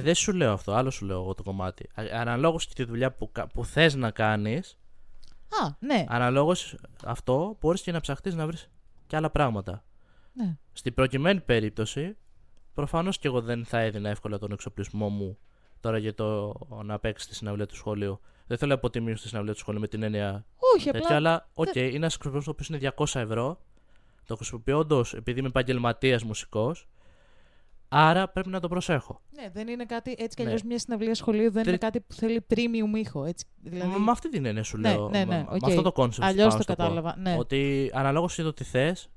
Δεν σου λέω αυτό, άλλο σου λέω εγώ το κομμάτι. Αναλόγως και τη δουλειά που θες να κάνεις, ναι. Αναλόγως αυτό μπορείς και να ψαχτείς να βρεις και άλλα πράγματα. Ναι. Στην προκειμένη περίπτωση, προφανώς και εγώ δεν θα έδινα εύκολα τον εξοπλισμό μου τώρα για το να παίξει στη συναυλία του σχολείου. Δεν θέλω να αποτιμήσω στη συναυλία του σχολείου με την έννοια. Όχι, τέτοια, απλά. Αλλά, είναι ένας εξοπλισμός ο οποίος είναι 200 ευρώ. Το χρησιμοποιώ όντως επειδή είμαι επαγγελματίας μουσικός. Άρα πρέπει να το προσέχω. Ναι, δεν είναι κάτι. Έτσι κι αλλιώς μια συναυλία σχολείου δεν είναι κάτι που θέλει premium ήχο. Έτσι, δηλαδή. Με αυτή την έννοια σου λέω. Με αυτό το concept. Αλλιώς το κατάλαβα. Ναι. Ότι αναλόγως για το τι θες,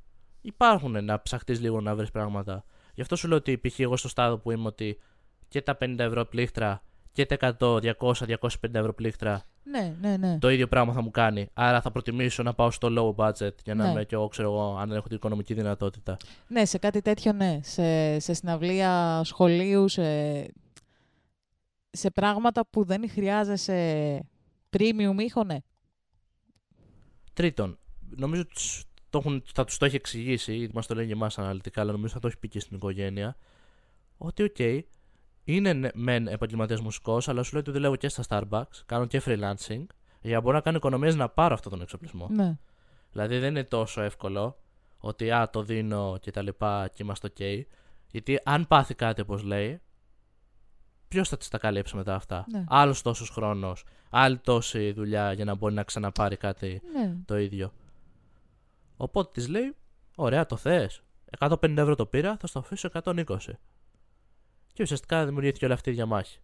υπάρχουν να ψαχτείς λίγο να βρεις πράγματα. Γι' αυτό σου λέω ότι π.χ. εγώ στο στάδιο που είμαι ότι και τα 50 ευρώ πλήκτρα και τα 100, 200, 250 ευρώ πλήκτρα. Ναι. Το ίδιο πράγμα θα μου κάνει. Άρα θα προτιμήσω να πάω στο low budget για να είμαι και εγώ, ξέρω εγώ, αν έχω την οικονομική δυνατότητα. Ναι, σε κάτι τέτοιο, ναι. Σε συναυλία σχολείου, σε πράγματα που δεν χρειάζεσαι premium ήχο, ναι. Τρίτον, νομίζω ότι θα τους το έχει εξηγήσει, γιατί μας το λένε και εμάς αναλυτικά, αλλά νομίζω θα το έχει πει και στην οικογένεια, ότι είναι μεν επαγγελματίας μουσικός, αλλά σου λέει ότι δουλεύω και στα Starbucks, κάνω και freelancing, για να μπορώ να κάνω οικονομίες να πάρω αυτόν τον εξοπλισμό. Ναι. Δηλαδή δεν είναι τόσο εύκολο ότι το δίνω και τα λοιπά και είμαστε ok. Γιατί αν πάθει κάτι, όπως λέει, ποιος θα τις τα καλύψει μετά αυτά. Ναι. Άλλος τόσος χρόνος, άλλη τόση δουλειά για να μπορεί να ξαναπάρει κάτι το ίδιο. Οπότε της λέει, ωραία, το θες. 150 ευρώ το πήρα, θα στο αφήσω 120. Και ουσιαστικά δημιουργήθηκε όλη αυτή η διαμάχη.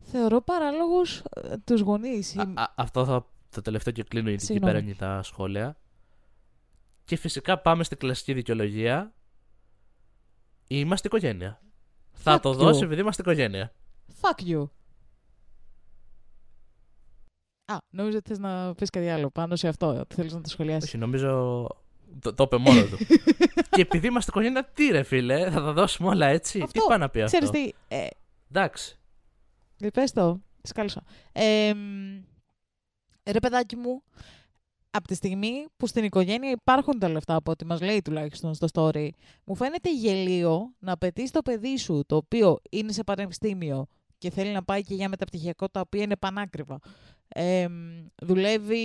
Θεωρώ παράλογους τους γονείς. Αυτό το τελευταίο και κλείνω, γιατί εκεί πέρα είναι τα σχόλια. Και φυσικά πάμε στην κλασική δικαιολογία. Είμαστε οικογένεια. Θα το δώσει επειδή είμαστε οικογένεια. Fuck you. Νομίζω ότι θες να πεις κάτι άλλο πάνω σε αυτό. Ότι θέλεις να το σχολιάσεις. Όχι, νομίζω. Το είπε μόνο του. Και επειδή είμαστε οικογένεια, τι ρε φίλε, θα τα δώσουμε όλα έτσι. Αυτό, τι πάει να πει αυτό. Ξέρεις τι. Εντάξει. Πες το, σκάλωσα. Ρε παιδάκι μου, από τη στιγμή που στην οικογένεια υπάρχουν τα λεφτά, από ό,τι μας λέει τουλάχιστον στο story, μου φαίνεται γελίο να απαιτείς το παιδί σου, το οποίο είναι σε πανεπιστήμιο και θέλει να πάει και για μεταπτυχιακό, τα οποία είναι πανάκριβα. Δουλεύει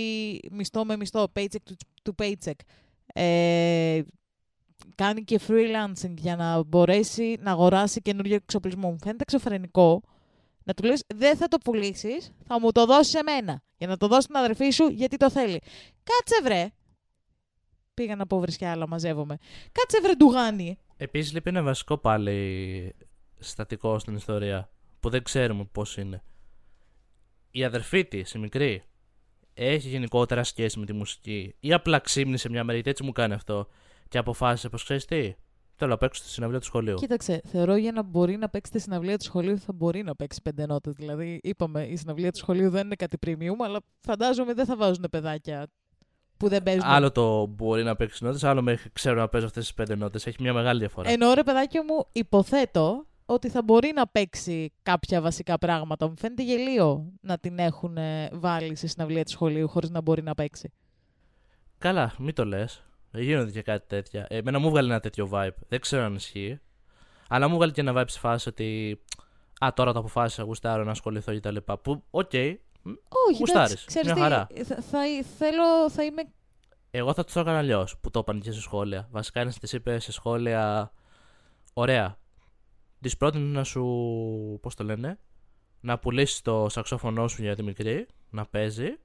μισθό με μισθό, paycheck to paycheck. Κάνει και freelancing για να μπορέσει να αγοράσει καινούριο εξοπλισμό. Μου φαίνεται εξωφρενικό να του λες δεν θα το πουλήσεις, θα μου το δώσεις εμένα για να το δώσεις την αδερφή σου γιατί το θέλει. Κάτσε βρε. Πήγα να πω βρισκιά, αλλά μαζεύομαι. Κάτσε βρε ντουγάνι. Επίσης λείπει ένα βασικό πάλι στατικό στην ιστορία που δεν ξέρουμε πώς είναι. Η αδερφή της, η μικρή, έχει γενικότερα σχέση με τη μουσική ή απλά ξύμνησε μια μερική, έτσι μου κάνει αυτό, και αποφάσισε πως ξέρεις τι, θέλω να παίξω στη συναυλία του σχολείου. Κοίταξε, θεωρώ για να μπορεί να παίξει στη συναυλία του σχολείου θα μπορεί να παίξει 5 νότες. Δηλαδή, είπαμε, η συναυλία του σχολείου δεν είναι κάτι premium, αλλά φαντάζομαι δεν θα βάζουν παιδάκια που δεν παίζουν. Άλλο το μπορεί να παίξει νότες, άλλο μέχρι ξέρω να παίζω αυτές τις πέντε νότες. Έχει μια μεγάλη διαφορά. Ενώ ρε παιδάκι μου, υποθέτω ότι θα μπορεί να παίξει κάποια βασικά πράγματα. Μου φαίνεται γελίο να την έχουν βάλει στη συναυλία του σχολείου χωρίς να μπορεί να παίξει. Καλά, μην το λες. Γίνονται και κάτι τέτοια. Εμένα μου βγάλει ένα τέτοιο vibe. Δεν ξέρω αν ισχύει. Αλλά μου βγάλει και ένα vibe στη φάση ότι. Α, τώρα το αποφάσισα, γουστάρω να ασχοληθώ και τα λοιπά. Που, οκ. Όχι, γουστάρεις. Ξέρεις τι, θα είμαι... Εγώ θα τους το έκανα αλλιώς, που το είπαν και σε σχόλια. Βασικά ένας της είπε σε σχόλια, ωραία, της πρότεινε να σου, πώς το λένε, να πουλήσεις το σαξόφωνό σου για τη μικρή, να παίζει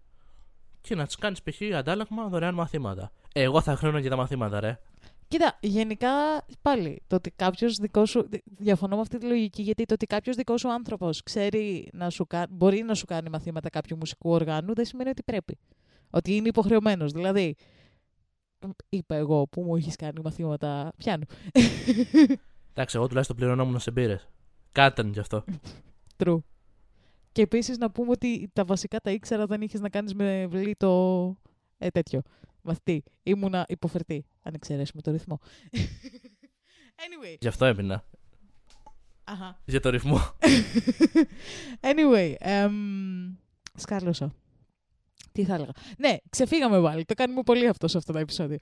και να της κάνεις π.χ. αντάλλαγμα δωρεάν μαθήματα. Εγώ θα χρέωνα και τα μαθήματα, ρε. Κοίτα, γενικά πάλι το ότι κάποιος δικός σου. Διαφωνώ με αυτή τη λογική, γιατί το ότι κάποιος δικός σου άνθρωπος ξέρει να σου μπορεί να σου κάνει μαθήματα κάποιου μουσικού οργάνου δεν σημαίνει ότι πρέπει. Ότι είναι υποχρεωμένος. Δηλαδή, είπα εγώ που μου έχεις κάνει μαθήματα πιάνου. Εντάξει, εγώ τουλάχιστον πληρωνόμουν σε μπύρες. Κάτι ήταν κι αυτό. True. Και επίσης να πούμε ότι τα βασικά τα ήξερα, δεν είχες να κάνεις με βλήτο τέτοιο. Μαθητή. Ήμουνα υποφερτή. Αν εξαιρέσουμε το ρυθμό. Anyway. Γι' αυτό έμεινα. Αχα. Για το ρυθμό. Anyway. Σκάρλωσα. Τι θα έλεγα. Ναι, ξεφύγαμε πάλι. Το κάνουμε πολύ αυτό σε αυτό το επεισόδιο.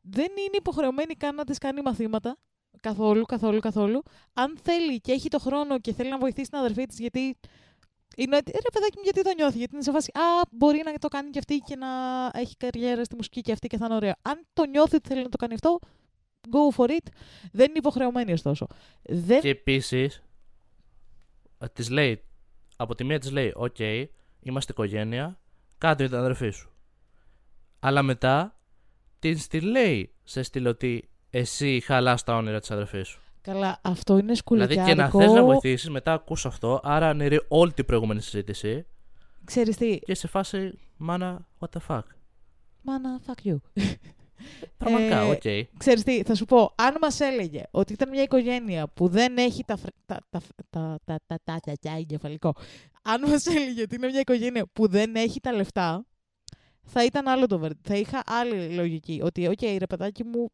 Δεν είναι υποχρεωμένη καν να της κάνει μαθήματα. Καθόλου. Αν θέλει και έχει το χρόνο και θέλει να βοηθήσει την αδερφή της, γιατί... Είναι, ρε παιδάκι μου, γιατί το νιώθει, γιατί είναι σε φάση. Α, μπορεί να το κάνει και αυτή και να έχει καριέρα στη μουσική και αυτή και θα είναι ωραία. Αν το νιώθει ότι θέλει να το κάνει αυτό, go for it. Δεν είναι υποχρεωμένη ωστόσο. Και επίσης, της λέει, από τη μία της λέει, OK, είμαστε οικογένεια, κάτω για την αδερφή σου. Αλλά μετά, της τη λέει σε στυλ ότι εσύ χαλάς τα όνειρα της αδερφής σου. Καλά, αυτό είναι σκουλικιάρικο. Δηλαδή και να θες να βοηθήσεις, μετά ακούς αυτό, άρα αναιρεί όλη την προηγούμενη συζήτηση. Ξέρεις τι. Και σε φάση, μάνα, what the fuck. Μάνα, fuck you. Πραγματικά, οκ. Ξέρεις τι, θα σου πω, αν μας έλεγε ότι ήταν μια οικογένεια που δεν έχει αν μας έλεγε ότι είναι μια οικογένεια που δεν έχει τα λεφτά, θα ήταν άλλο το βερντικτ. Θα είχα άλλη λογική, ότι οκ, ρε παιδάκι μου,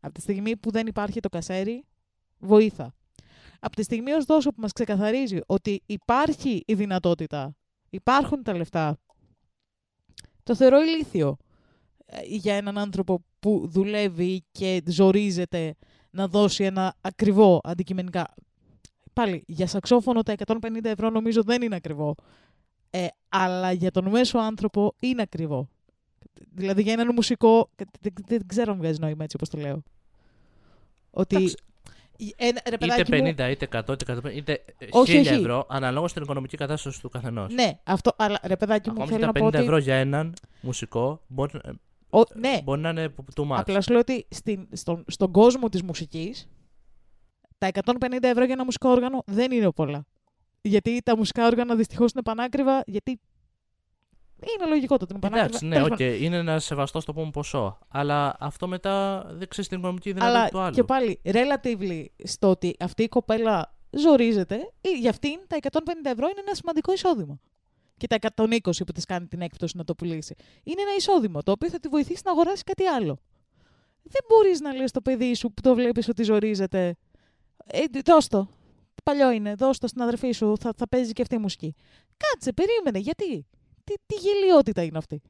από τη στιγμή που δεν υπάρχει το κασέρι, βοήθα. Από τη στιγμή ως δώσο που μας ξεκαθαρίζει ότι υπάρχει η δυνατότητα, υπάρχουν τα λεφτά, το θεωρώ ηλίθιο για έναν άνθρωπο που δουλεύει και ζορίζεται να δώσει ένα ακριβό αντικειμενικά. Πάλι, για σαξόφωνο τα 150€ νομίζω δεν είναι ακριβό. Αλλά για τον μέσο άνθρωπο είναι ακριβό. Δηλαδή για έναν μουσικό, δεν ξέρω αν βγάζει νόημα έτσι όπως το λέω. Ότι... ρε παιδάκι είτε 50, μου... είτε 100, είτε 1.000€ αναλόγως στην οικονομική κατάσταση του καθενός. Ναι, αυτό, αλλά ρε παιδάκι μου, θέλω να πω ότι... 50€ για έναν μουσικό μπορεί να είναι του max. Απλά σου λέω ότι στον κόσμο της μουσικής τα 150€ για ένα μουσικό όργανο δεν είναι πολλά. Γιατί τα μουσικά όργανα δυστυχώς είναι πανάκριβα, γιατί είναι λογικό το τμήμα. Εντάξει, ναι, είναι ένα σεβαστό το πούμε ποσό. Αλλά αυτό μετά δεν ξέρει την οικονομική δυνατότητα του άλλου. Και πάλι, relatively στο ότι αυτή η κοπέλα ζορίζεται, για αυτήν τα 150€ είναι ένα σημαντικό εισόδημα. Και τα 120 που τη κάνει την έκπτωση να το πουλήσει. Είναι ένα εισόδημα το οποίο θα τη βοηθήσει να αγοράσει κάτι άλλο. Δεν μπορεί να λες το παιδί σου που το βλέπει ότι ζορίζεται. Δώσ' το. Παλιό είναι. Δώσ' το στην αδερφή σου. Θα παίζει και αυτή η μουσική. Κάτσε, περίμενε. Γιατί. Τι γελιότητα είναι αυτή.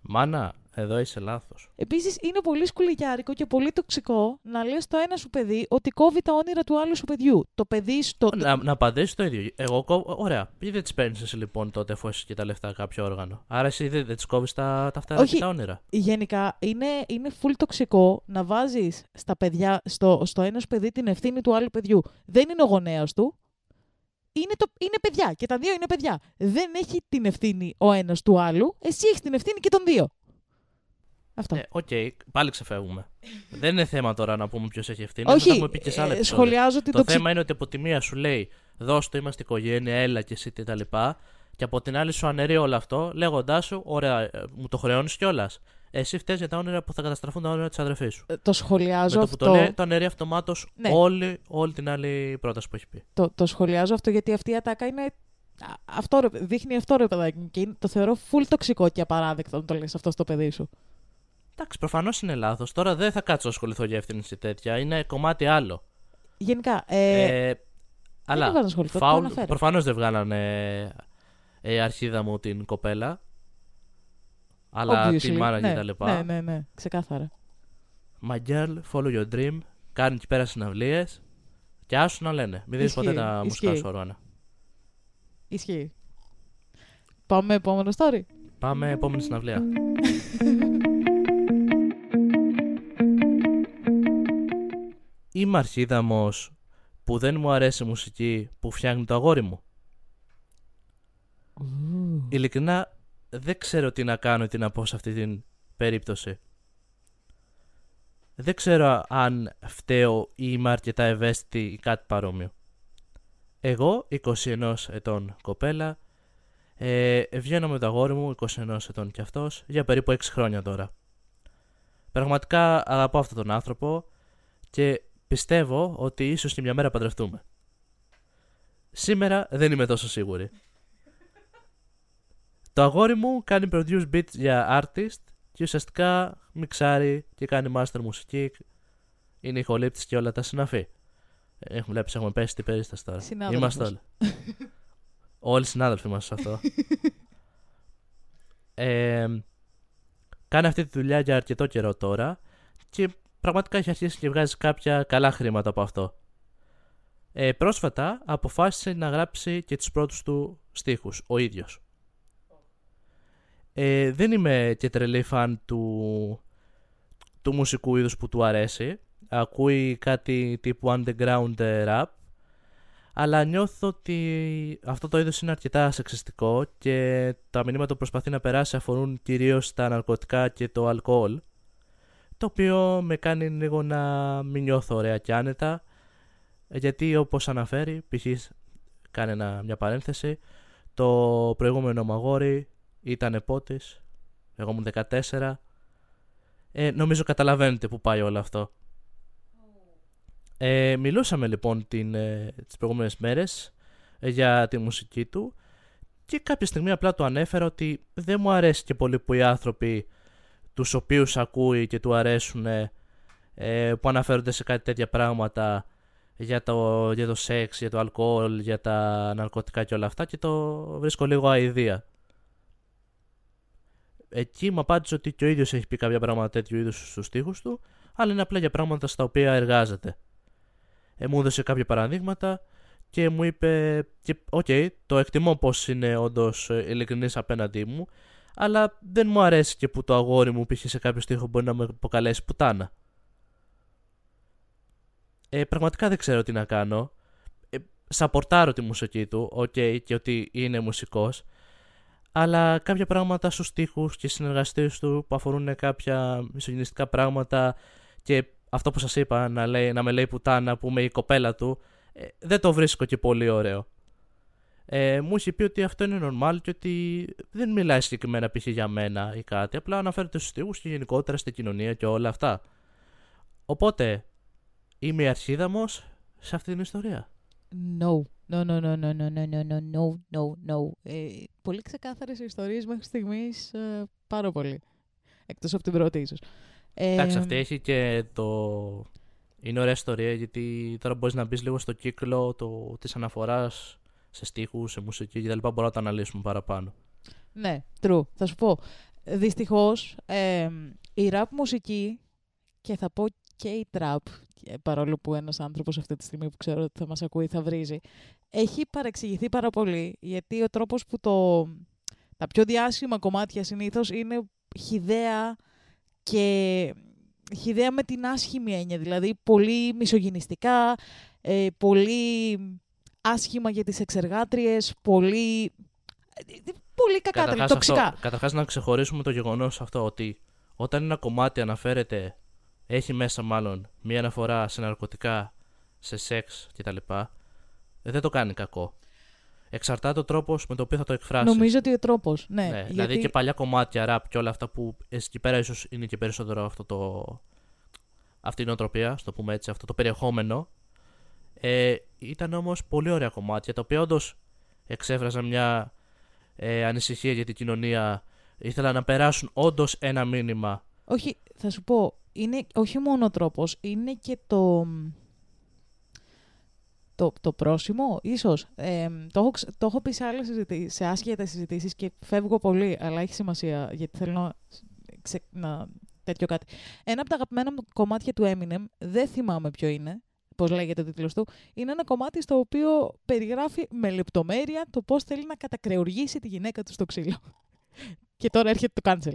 Μάνα, εδώ είσαι λάθος. Επίσης, είναι πολύ σκουλικιάρικο και πολύ τοξικό να λες στο ένα σου παιδί ότι κόβει τα όνειρα του άλλου σου παιδιού. Το παιδί στο. Να απαντήσεις το ίδιο. Εγώ κόβω. Ωραία. Ή δεν τις παίρνεις εσύ λοιπόν τότε, αφού έχεις και τα λεφτά κάποιο όργανο. Άρα εσύ δεν τις κόβεις τα αυτά και τα όνειρα. Γενικά, είναι full τοξικό να βάζεις στα παιδιά, στο ένα σου παιδί την ευθύνη του άλλου παιδιού. Δεν είναι ο γονέας του. Είναι παιδιά και τα δύο είναι παιδιά. Δεν έχει την ευθύνη ο ένας του άλλου, εσύ έχεις την ευθύνη και των δύο. Αυτό. Πάλι ξεφεύγουμε. Δεν είναι θέμα τώρα να πούμε ποιος έχει ευθύνη. Όχι, έχουμε πει και σε άλλα σχολιάζω ότι το θέμα είναι ότι από τη μία σου λέει δώσ' το, είμαστε οικογένεια, έλα και εσύ κτλ. Και από την άλλη σου αναιρεί όλο αυτό λέγοντάς σου, ωραία, μου το χρεώνεις κιόλας. Εσύ φταίει για τα όνειρα που θα καταστραφούν τα όνειρα της αδερφής σου. Το σχολιάζω αυτό. Το αναιρεί αυτομάτως όλη την άλλη πρόταση που έχει πει. Το σχολιάζω αυτό γιατί αυτή η ατάκα είναι αυτό, δείχνει αυτό ρε παιδάκι μου. Και το θεωρώ full τοξικό και απαράδεκτο να το λες αυτό στο παιδί σου. Εντάξει, προφανώς είναι λάθος. Τώρα δεν θα κάτσω να ασχοληθώ για ευθύνηση τέτοια. Είναι κομμάτι άλλο. Γενικά. Αλλά φάουλ. Προφανώς δεν βγάλανε αρχίδα μου την κοπέλα. Αλλά obviously, την μάνα και τα λοιπά. Ναι, ξεκάθαρα. My girl, follow your dream. Κάνουν εκεί πέρα συναυλίες. Και άσου να λένε. Μην δεις ποτέ τα μουσικά σου, Ρωάννα. Ισχύει. Πάμε επόμενο story. Πάμε επόμενη συναυλία. Είμαι αρχίδαμος που δεν μου αρέσει η μουσική που φτιάχνει το αγόρι μου. Ειλικρινά δεν ξέρω τι να κάνω ή τι να πω σε αυτή την περίπτωση. Δεν ξέρω αν φταίω ή είμαι αρκετά ευαίσθητη ή κάτι παρόμοιο. Εγώ, 21 ετών κοπέλα, βγαίνω με το αγόρι μου, 21 ετών κι αυτός, για περίπου 6 χρόνια τώρα. Πραγματικά αγαπώ αυτόν τον άνθρωπο και πιστεύω ότι ίσως και μια μέρα παντρευτούμε. Σήμερα δεν είμαι τόσο σίγουρη. Το αγόρι μου κάνει produce beats για artist και ουσιαστικά μιξάρει και κάνει master μουσική. Είναι ηχολήπτης και όλα τα συναφή. Βλέπεις, έχουμε πέσει την περίσταση τώρα. Είμαστε όλοι. Όλοι συνάδελφοι μας σε αυτό. Κάνει αυτή τη δουλειά για αρκετό καιρό τώρα και πραγματικά έχει αρχίσει και βγάζει κάποια καλά χρήματα από αυτό. Πρόσφατα αποφάσισε να γράψει και τους πρώτους του στίχους ο ίδιος. Δεν είμαι και τρελή φαν του μουσικού είδους που του αρέσει. Ακούει κάτι τύπου underground rap, αλλά νιώθω ότι αυτό το είδος είναι αρκετά σεξιστικό και τα μηνύματα που προσπαθεί να περάσει αφορούν κυρίως τα ναρκωτικά και το αλκοόλ, το οποίο με κάνει λίγο να μην νιώθω ωραία και άνετα, γιατί όπως αναφέρει, π.χ. κάνει μια παρένθεση, το προηγούμενο μου αγόρι ήταν επότης, εγώ ήμουν 14. Νομίζω καταλαβαίνετε που πάει όλο αυτό. Μιλούσαμε λοιπόν τις προηγούμενες μέρες για τη μουσική του και κάποια στιγμή απλά του ανέφερα ότι δεν μου αρέσει και πολύ που οι άνθρωποι τους οποίους ακούει και του αρέσουν που αναφέρονται σε κάτι τέτοια πράγματα για το σεξ, για το αλκοόλ, για τα ναρκωτικά και όλα αυτά, και το βρίσκω λίγο αηδία. Εκεί μου απάντησε ότι και ο ίδιος έχει πει κάποια πράγματα τέτοιου είδους στους στίχους του, αλλά είναι απλά για πράγματα στα οποία εργάζεται. Μου έδωσε κάποια παραδείγματα και μου είπε «Οκ, το εκτιμώ πως είναι όντως ειλικρινής απέναντί μου, αλλά δεν μου αρέσει και που το αγόρι μου π.χ. σε κάποιο στίχο μπορεί να με αποκαλέσει πουτάνα». Πραγματικά δεν ξέρω τι να κάνω. Σαπορτάρω τη μουσική του, και ότι είναι μουσικός, αλλά κάποια πράγματα στους στίχους και συνεργαστές του που αφορούν κάποια μισογενιστικά πράγματα και αυτό που σας είπα, να με λέει πουτάνα που είμαι η κοπέλα του, δεν το βρίσκω και πολύ ωραίο. Μου είχε πει ότι αυτό είναι normal και ότι δεν μιλάει συγκεκριμένα π.χ. για μένα ή κάτι, απλά αναφέρεται στους στίχους και γενικότερα στην κοινωνία και όλα αυτά. Οπότε, είμαι η αρχίδαμος σε αυτή την ιστορία. No. Πολύ ξεκάθαρες οι ιστορίες μέχρι στιγμής, πάρα πολύ. Εκτός από την πρώτη ίσως. Εντάξει, αυτή έχει και το... Είναι ωραία ιστορία γιατί τώρα μπορείς να μπεις λίγο στο κύκλο της αναφοράς σε στίχους, σε μουσική κτλ. Μπορούμε να τα αναλύσουμε παραπάνω. Ναι, true. Θα σου πω. Δυστυχώς, η rap μουσική, και θα πω και η trap, παρόλο που ένας άνθρωπος αυτή τη στιγμή που ξέρω ότι θα μας ακούει θα βρίζει, έχει παρεξηγηθεί πάρα πολύ, γιατί ο τρόπος που τα πιο διάσημα κομμάτια συνήθως είναι χυδαία και χυδαία με την άσχημη έννοια, δηλαδή πολύ μισογενιστικά, πολύ άσχημα για τις εξεργάτριες, πολύ κακά, τοξικά. Καταρχάς να ξεχωρίσουμε το γεγονός αυτό ότι όταν ένα κομμάτι αναφέρεται, έχει μέσα μάλλον μία αναφορά σε ναρκωτικά, σε σεξ κτλ., δεν το κάνει κακό. Εξαρτάται ο τρόπος με τον οποίο θα το εκφράσεις. Νομίζω ότι ο τρόπος, ναι. Δηλαδή γιατί... και παλιά κομμάτια, ραπ και όλα αυτά που εκεί πέρα ίσως είναι και περισσότερο αυτή η νοοτροπία, στο πούμε έτσι, αυτό το περιεχόμενο. Ήταν όμως πολύ ωραία κομμάτια, τα οποία όντως εξέφραζαν μια ανησυχία για την κοινωνία, ήθελαν να περάσουν όντως ένα μήνυμα. Όχι, θα σου πω, είναι όχι μόνο ο τρόπος, είναι και το πρόσημο, ίσως. Το έχω πει σε άσχετες συζητήσεις και φεύγω πολύ, αλλά έχει σημασία γιατί θέλω να τέτοιο κάτι. Ένα από τα αγαπημένα μου κομμάτια του Eminem, δεν θυμάμαι ποιο είναι, πώς λέγεται ο τίτλος του, είναι ένα κομμάτι στο οποίο περιγράφει με λεπτομέρεια το πώς θέλει να κατακρεουργήσει τη γυναίκα του στο ξύλο. Και τώρα έρχεται το cancel.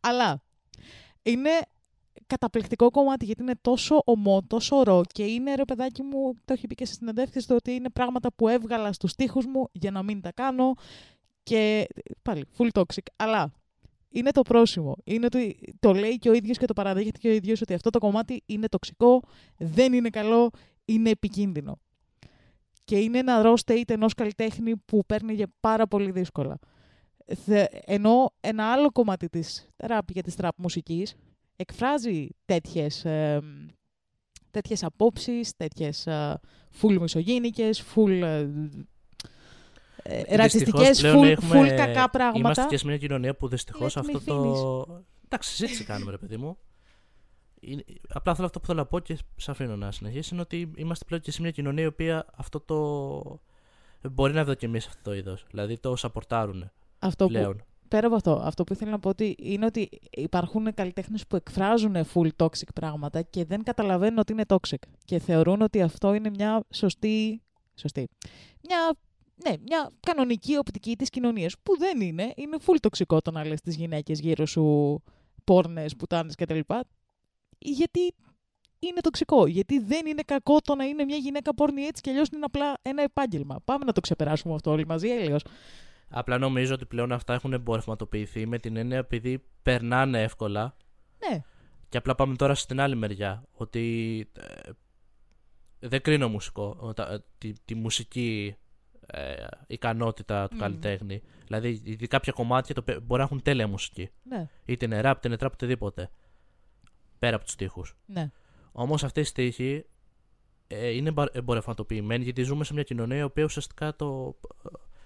Αλλά είναι καταπληκτικό κομμάτι γιατί είναι τόσο ομό, τόσο ρο και είναι, ρε παιδάκι μου, το έχει πει και σε συνεντεύξεις του, ότι είναι πράγματα που έβγαλα στους στίχους μου για να μην τα κάνω και πάλι, full toxic. Αλλά είναι το πρόσημο. Είναι ότι το λέει και ο ίδιος και το παραδέχεται και ο ίδιος ότι αυτό το κομμάτι είναι τοξικό, δεν είναι καλό, είναι επικίνδυνο. Και είναι ένα raw state ενός καλλιτέχνη που παίρνει για πάρα πολύ δύσκολα. Ενώ ένα άλλο κομμάτι της ράπ για της τραπ μουσικής εκφράζει τέτοιες απόψεις, τέτοιες full μισογίνικες, full ρατσιστικές, full κακά πράγματα. Είμαστε και σε μια κοινωνία που δυστυχώς αυτό το... Εντάξει, συζήτηση κάνουμε, ρε παιδί μου. Απλά αυτό που θέλω να πω και σε αφήνω να συνεχίσει είναι ότι είμαστε πλέον και σε μια κοινωνία η οποία αυτό το... μπορεί να ευδοκιμήσει αυτό το είδος. Δηλαδή το σαπορτάρουν. Αυτό που, πέρα από αυτό, αυτό που ήθελα να πω ότι είναι ότι υπάρχουν καλλιτέχνες που εκφράζουν full toxic πράγματα και δεν καταλαβαίνουν ότι είναι toxic και θεωρούν ότι αυτό είναι μια σωστή μια κανονική οπτική της κοινωνίας που δεν είναι, είναι full τοξικό το να λες τις γυναίκες γύρω σου πόρνες, πουτάνες κτλ. Γιατί είναι τοξικό, γιατί δεν είναι κακό το να είναι μια γυναίκα πόρνη έτσι και αλλιώς είναι απλά ένα επάγγελμα. Πάμε να το ξεπεράσουμε αυτό όλοι μαζί, έλεος. Απλά νομίζω ότι πλέον αυτά έχουν εμπορευματοποιηθεί με την έννοια επειδή περνάνε εύκολα. Ναι. Και απλά πάμε τώρα στην άλλη μεριά. Ότι δεν κρίνω μουσικό, τη μουσική ικανότητα του καλλιτέχνη. Δηλαδή κάποια κομμάτια μπορεί να έχουν τέλεια μουσική. Ναι. Είτε είναι ράπ, είτε είναι τραπ, οτιδήποτε. Πέρα από τους στίχους. Ναι. Όμως αυτοί οι στίχοι είναι εμπορευματοποιημένοι γιατί ζούμε σε μια κοινωνία η οποία ουσιαστικά το...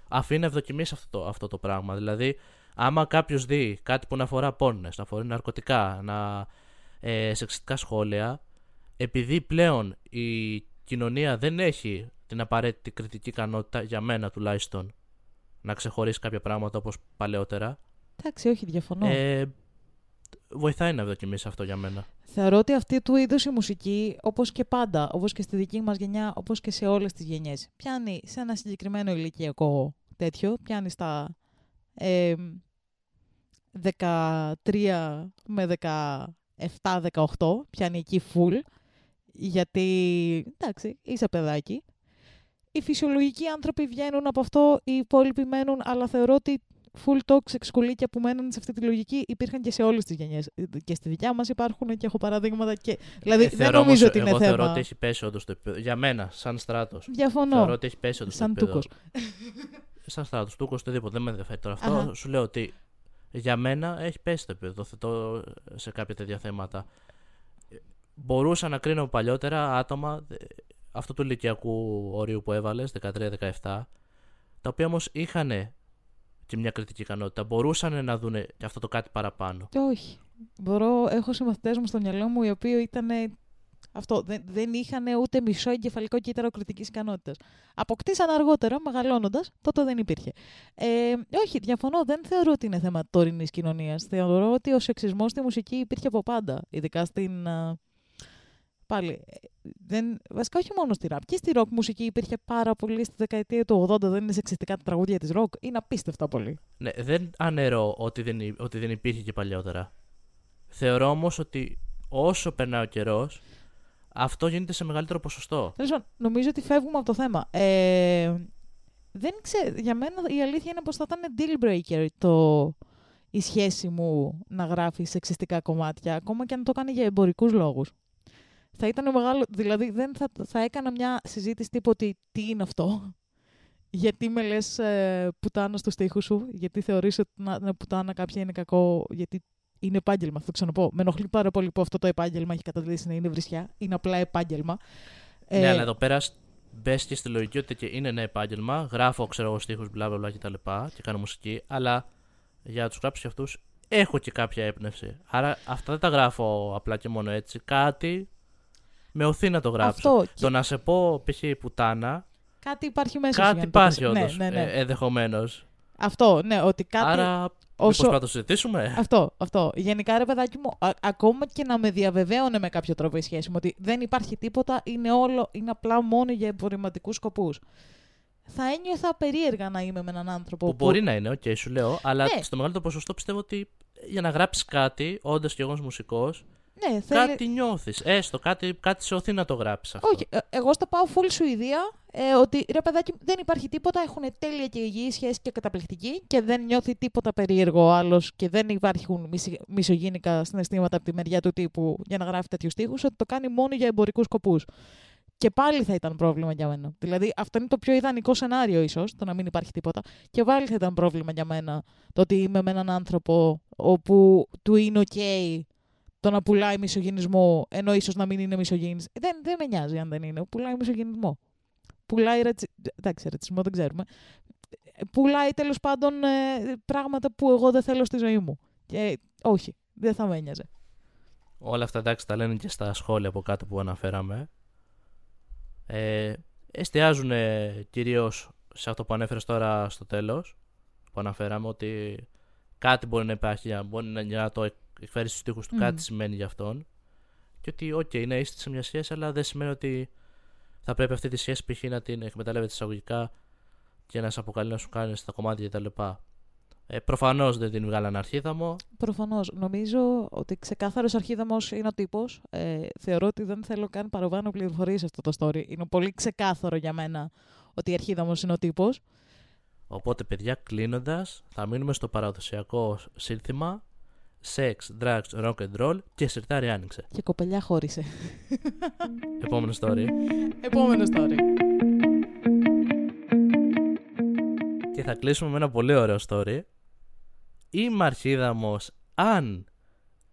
αφήνει να ευδοκιμήσει αυτό το πράγμα. Δηλαδή, άμα κάποιος δει κάτι που να αφορά πόρνες, να αφορά ναρκωτικά, σεξιστικά σχόλια, επειδή πλέον η κοινωνία δεν έχει την απαραίτητη κριτική ικανότητα, για μένα τουλάχιστον, να ξεχωρίσει κάποια πράγματα όπως παλαιότερα. Εντάξει, όχι, διαφωνώ. Βοηθάει να ευδοκιμήσει αυτό για μένα. Θεωρώ ότι αυτή του είδους η μουσική, όπως και πάντα, όπως και στη δική μας γενιά, όπως και σε όλες τις γενιές, πιάνει σε ένα συγκεκριμένο ηλικιακό τέτοιο, πιάνει στα 13 με 17-18, πιάνει εκεί full, γιατί, εντάξει, είσαι παιδάκι. Οι φυσιολογικοί άνθρωποι βγαίνουν από αυτό, οι υπόλοιποι μένουν, αλλά θεωρώ ότι full toxic σκουλίκια που μένουν σε αυτή τη λογική υπήρχαν και σε όλες τις γενιές. Και στη δικιά μας υπάρχουν και έχω παραδείγματα. Και... δηλαδή δεν νομίζω όμως, ότι είναι θέμα. Θεωρώ ότι έχει πέσει όντως το επίπεδο. Για μένα, σαν στράτος. Διαφωνώ. Θεωρώ ότι έχει πέσει όντως το επίπεδο. Σαν τούκος. Σαν στράτος, τούκος, οτιδήποτε. Δεν με ενδιαφέρει τώρα αυτό. Αχα. Σου λέω ότι για μένα έχει πέσει το επίπεδο. Θετώ σε κάποια τέτοια θέματα. Μπορούσα να κρίνω παλιότερα άτομα αυτού του ηλικιακού ορίου που έβαλες, 13-17, τα οποία όμως είχαν και μια κριτική ικανότητα. Μπορούσαν να δουν και αυτό το κάτι παραπάνω. Όχι. Έχω συμμαθητές μου στο μυαλό μου οι οποίοι ήταν αυτό. Δεν είχαν ούτε μισό εγκεφαλικό κύτταρο κριτικής ικανότητας. Αποκτήσαν αργότερα, μεγαλώνοντας, τότε δεν υπήρχε. Όχι, διαφωνώ. Δεν θεωρώ ότι είναι θέμα τωρινής κοινωνίας. Θεωρώ ότι ο σεξισμός στη μουσική υπήρχε από πάντα. Ειδικά στην. Πάλι, βασικά όχι μόνο στη ραπ. Και στη ροκ μουσική υπήρχε πάρα πολύ στη δεκαετία του 80. Δεν είναι σεξιστικά τα τραγούδια της ροκ. Είναι απίστευτα πολύ. Ναι, δεν αναιρώ ότι δεν υπήρχε και παλιότερα. Θεωρώ όμως ότι όσο περνάει ο καιρός, αυτό γίνεται σε μεγαλύτερο ποσοστό. Λοιπόν, νομίζω ότι φεύγουμε από το θέμα. Δεν ξέρω, για μένα η αλήθεια είναι πως θα ήταν deal breaker η σχέση μου να γράφει σεξιστικά κομμάτια, ακόμα και αν το κάνει για εμπορικούς λόγους. Θα ήταν μεγάλο, δηλαδή δεν θα έκανα μια συζήτηση τύπου ότι τι είναι αυτό, γιατί με λες πουτάνα στο στίχο σου, γιατί θεωρείς ότι να πουτάνα κάποια είναι κακό, γιατί είναι επάγγελμα, θα το ξαναπώ. Με ενοχλεί πάρα πολύ που αυτό το επάγγελμα έχει καταλήξει να είναι βρισιά, είναι απλά επάγγελμα. Ναι, αλλά εδώ πέρα μπες και στη λογική ότι και είναι ένα επάγγελμα, γράφω ξέρω εγώ στίχους μπλα μπλα κτλ. Και κάνω μουσική, αλλά για τους γράψεις αυτούς έχω και κάποια έπνευση. Άρα αυτά δεν τα γράφω απλά και μόνο έτσι. Κάτι με οθεί να το γράψω. Αυτό... Το να σε πω π.χ. πουτάνα. Κάτι υπάρχει μέσα. Κάτι υπάρχει όντως. Ναι. Ενδεχομένως. Αυτό, ναι, ότι κάτι. Άρα... Όσο... Μήπως να το συζητήσουμε. Αυτό. Γενικά, ρε παιδάκι μου, ακόμα και να με διαβεβαίωνε με κάποιο τρόπο η σχέση μου ότι δεν υπάρχει τίποτα, είναι απλά μόνο για εμπορευματικούς σκοπούς. Θα ένιωθα περίεργα να είμαι με έναν άνθρωπο. Που μπορεί να είναι, okay, σου λέω, αλλά ναι. Στο μεγάλο το ποσοστό πιστεύω ότι για να γράψεις κάτι, όντας κι εγώ μουσικός, ναι, κάτι νιώθεις. Έστω, κάτι σε οθεί να το γράψεις αυτό. Όχι, εγώ στα πάω full Σουηδία. Ότι ρε παιδάκι, δεν υπάρχει τίποτα, έχουν τέλεια και υγιή σχέση και καταπληκτική και δεν νιώθει τίποτα περίεργο ο άλλος και δεν υπάρχουν μισογίνικα συναισθήματα από τη μεριά του τύπου για να γράφει τέτοιους στίχους, ότι το κάνει μόνο για εμπορικούς σκοπούς. Και πάλι θα ήταν πρόβλημα για μένα. Δηλαδή, αυτό είναι το πιο ιδανικό σενάριο, ίσως, το να μην υπάρχει τίποτα. Και πάλι θα ήταν πρόβλημα για μένα το ότι είμαι με έναν άνθρωπο όπου του είναι OK το να πουλάει μισογενισμό, ενώ ίσως να μην είναι μισογενής. Δεν με νοιάζει αν δεν είναι, πουλάει μισογενισμό. Πουλάει ρατσισμό, δεν ξέρουμε. Πουλάει τέλος πάντων πράγματα που εγώ δεν θέλω στη ζωή μου. Και όχι, δεν θα με ένοιαζε. Όλα αυτά εντάξει τα λένε και στα σχόλια από κάτω που αναφέραμε. Εστιάζουν κυρίως σε αυτό που ανέφερες τώρα στο τέλος. Που αναφέραμε ότι κάτι μπορεί να υπάρχει, μπορεί να το εκφέρει στους στίχους του, κάτι σημαίνει για αυτόν. Και ότι, OK, ναι, είστε σε μια σχέση, αλλά δεν σημαίνει ότι. Θα πρέπει αυτή τη σχέση π.χ. να την εκμεταλλεύεται εισαγωγικά και να σε αποκαλεί να σου κάνει τα κομμάτια κτλ. Προφανώς δεν την βγάλαν αρχίδαμο. Προφανώς. Νομίζω ότι ξεκάθαρος αρχίδαμος είναι ο τύπος. Θεωρώ ότι δεν θέλω καν παραπάνω πληροφορίες αυτό το story. Είναι πολύ ξεκάθαρο για μένα ότι η αρχίδαμος είναι ο τύπος. Οπότε, παιδιά, κλείνοντας, θα μείνουμε στο παραδοσιακό σύνθημα Sex, drugs, rock and roll και συρτάρι άνοιξε. Και κοπελιά χώρισε. Επόμενο story. Και θα κλείσουμε με ένα πολύ ωραίο story. Είμαι αρχίδαμος αν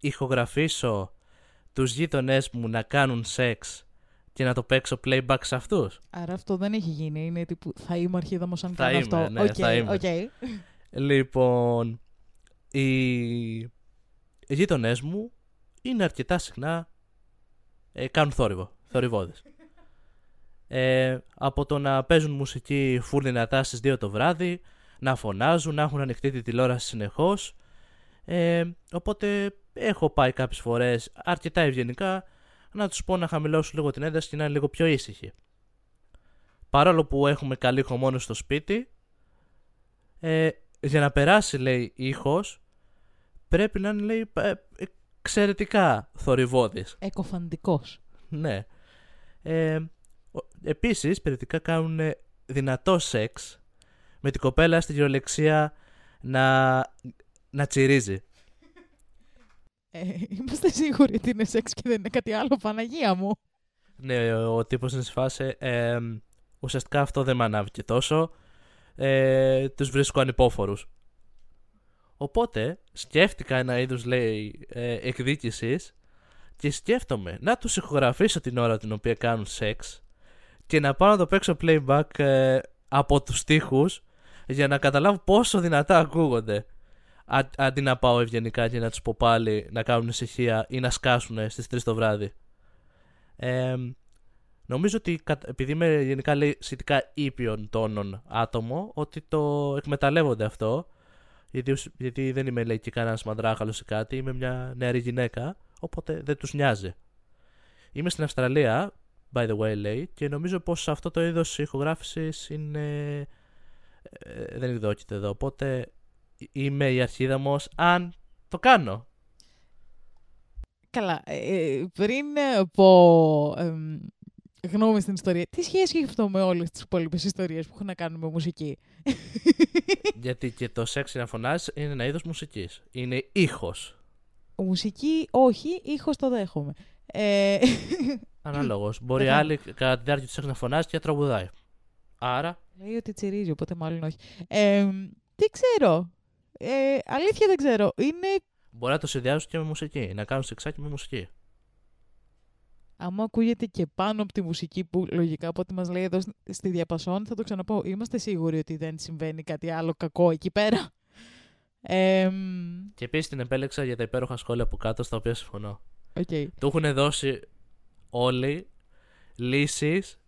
ηχογραφήσω τους γείτονές μου να κάνουν σεξ και να το παίξω playback σε αυτούς. Άρα αυτό δεν έχει γίνει. Είναι τύπου θα είμαι αρχίδαμος αν κάνω αυτό. Ναι, okay, θα είμαι. Okay. Λοιπόν, οι γείτονές μου είναι αρκετά συχνά κάνουν θορυβόδες. Από το να παίζουν μουσική full δυνατά στις 2 το βράδυ, να φωνάζουν, να έχουν ανοιχτή τη τηλεόραση συνεχώς. Οπότε έχω πάει κάποιες φορές αρκετά ευγενικά να τους πω να χαμηλώσουν λίγο την ένταση και να είναι λίγο πιο ήσυχοι. Παρόλο που έχουμε καλή ήχο μόνο στο σπίτι, για να περάσει λέει ήχος, πρέπει να είναι, λέει, εξαιρετικά θορυβώδης. Εκοφαντικός. Ναι. Επίσης, περιττικά κάνουν δυνατό σεξ με την κοπέλα στην κυριολεξία να τσιρίζει. Είμαστε σίγουροι ότι είναι σεξ και δεν είναι κάτι άλλο, Παναγία μου. Ναι, ο τύπος είναι σε φάση. Ουσιαστικά αυτό δεν με ανάβει και τόσο. Τους βρίσκω ανυπόφορους. Οπότε σκέφτηκα ένα είδους, λέει, εκδίκησης και σκέφτομαι να τους ηχογραφήσω την ώρα την οποία κάνουν σεξ και να πάω να το παίξω playback από τους στίχους για να καταλάβω πόσο δυνατά ακούγονται. Αντί να πάω ευγενικά και να τους πω πάλι να κάνουν ησυχία ή να σκάσουν στις 3 το βράδυ. Νομίζω ότι επειδή είμαι γενικά, λέει, σχετικά ήπιον τόνων άτομο, ότι το εκμεταλλεύονται αυτό. Γιατί δεν είμαι, λέει, και κανένας μαντράχαλος ή κάτι, είμαι μια νεαρή γυναίκα, οπότε δεν τους νοιάζει. Είμαι στην Αυστραλία, by the way, λέει, και νομίζω πως αυτό το είδος ηχογράφησης είναι... δεν εκδόκειται εδώ, οπότε είμαι η αρχίδαμος αν το κάνω. Καλά, πριν πω... γνώμη στην ιστορία. Τι σχέση έχει αυτό με όλες τις υπόλοιπες ιστορίες που έχουν να κάνουν με μουσική? Γιατί και το σεξ να φωνάζεις είναι ένα είδος μουσικής. Είναι ήχος. Μουσική όχι, ήχος το δέχομαι. Ανάλογος. Μπορεί άλλη κατά τη διάρκεια του σεξ να φωνάζει και να τραγουδάει. Άρα. Λέει ότι τσιρίζει, οπότε μάλλον όχι. Δεν ξέρω. Αλήθεια δεν ξέρω. Είναι... Μπορεί να το συνδυάζουν και με μουσική. Να κάνουν σεξάκι με μουσική. άμα ακούγεται και πάνω από τη μουσική που λογικά από ό,τι μας λέει εδώ στη διαπασόν, θα το ξαναπώ, είμαστε σίγουροι ότι δεν συμβαίνει κάτι άλλο κακό εκεί πέρα. Και επίσης την επέλεξα για τα υπέροχα σχόλια από κάτω, στα οποία συμφωνώ. Okay. Του έχουν δώσει όλοι λύσεις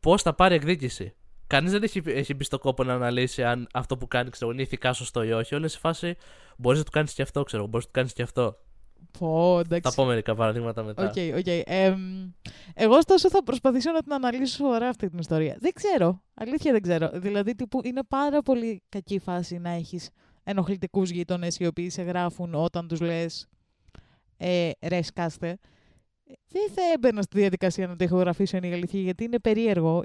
πώς θα πάρει εκδίκηση. Κανείς δεν έχει μπει στο κόπο να αναλύσει αν αυτό που κάνει είναι ηθικά σωστό ή όχι. Όλες σε φάση μπορείς να του κάνεις και αυτό, ξέρω, μπορείς να του κάνεις και αυτό. Θα πω μερικά παραδείγματα μετά. Okay. Εγώ ωστόσο θα προσπαθήσω να την αναλύσω σοβαρά αυτή την ιστορία. Δεν ξέρω. Αλήθεια δεν ξέρω. Δηλαδή, τύπου, είναι πάρα πολύ κακή φάση να έχεις ενοχλητικούς γείτονες οι οποίοι σε γράφουν όταν τους λες ρε σκάστε. Δεν θα έμπαινα στη διαδικασία να το ηχογραφήσω, είναι η αλήθεια, γιατί είναι περίεργο.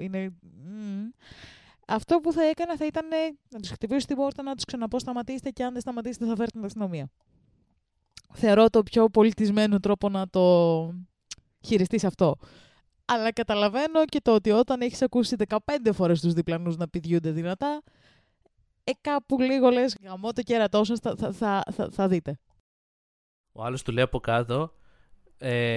Αυτό που θα έκανα θα ήταν να τους χτυπήσω την πόρτα, να τους ξαναπώ σταματήστε, και αν δεν σταματήσετε θα φέρετε την αστυνομία. Θεωρώ το πιο πολιτισμένο τρόπο να το χειριστείς αυτό. Αλλά καταλαβαίνω και το ότι όταν έχεις ακούσει 15 φορές τους διπλανούς να πηδιούνται δυνατά, κάπου λίγο λες γαμώ το κέρατό σας, θα δείτε. Ο άλλος του λέει από κάτω,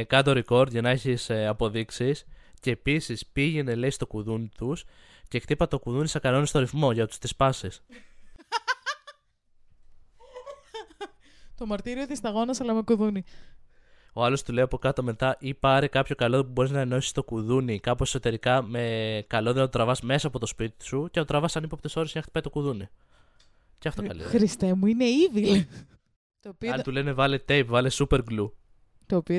κάτω record για να έχεις αποδείξεις, και επίσης πήγαινε λέει στο κουδούνι τους και χτύπα το κουδούνι σαν κανόνι στο ρυθμό για να τους τις πάσεις. Το μαρτύριο της σταγόνας, αλλά με κουδούνι. Ο άλλος του λέει από κάτω μετά, ή πάρε κάποιο καλώδιο που μπορείς να ενώσεις το κουδούνι κάπως εσωτερικά με καλώδιο να το τραβάς μέσα από το σπίτι σου και να το τραβάς ανύποπτες ώρες για να χτυπάει το κουδούνι. Και αυτό καλύτερα. Χριστέ μου, είναι evil. Αν του λένε βάλε tape, βάλε super glue. Το οποίο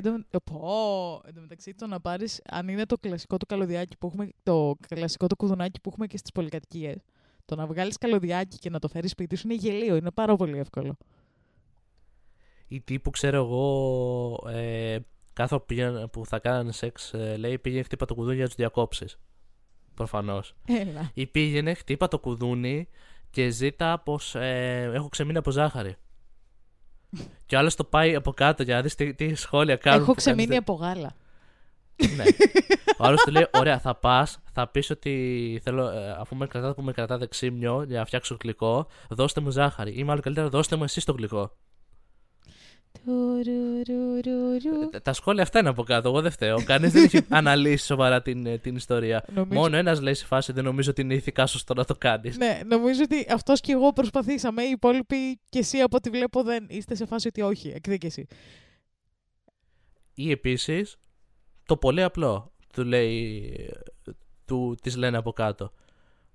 εντωμεταξύ το να πάρεις, αν είναι το κλασικό το καλωδιάκι που έχουμε, το κλασικό το κουδουνάκι που έχουμε και στις πολυκατοικίες, το να βγάλεις καλωδιάκι και να το φέρεις σπίτι σου είναι γελίο, είναι πάρα πολύ εύκολο. Ή τύπου, ξέρω εγώ, κάθε που θα κάνανε σεξ, λέει πήγαινε χτύπα το κουδούνι για να τους διακόψεις. Προφανώς. Έλα. Ή πήγαινε χτύπα το κουδούνι και ζήτα πως έχω ξεμείνει από ζάχαρη. Και ο άλλος το πάει από κάτω για να δεις τι σχόλια κάνουν. Έχω ξεμείνει από γάλα. Ναι. Ο άλλος του λέει: ωραία, θα πας, θα πεις ότι θέλω, αφού με κρατάτε που με κρατάτε ξύμνιο για να φτιάξω γλυκό, δώστε μου ζάχαρη. Ή μάλλον καλύτερα, δώστε μου εσείς το γλυκό. Τα σχόλια αυτά είναι από κάτω. Εγώ δεν φταίω. Κανείς δεν έχει αναλύσει σοβαρά την ιστορία. Νομίζω... Μόνο ένας λέει σε φάση δεν νομίζω ότι είναι ηθικά σωστό να το κάνεις. Ναι, νομίζω ότι αυτός και εγώ προσπαθήσαμε. Οι υπόλοιποι και εσύ από ό,τι βλέπω δεν είστε σε φάση ότι όχι. Εκδίκηση. Ή επίσης το πολύ απλό της λένε από κάτω.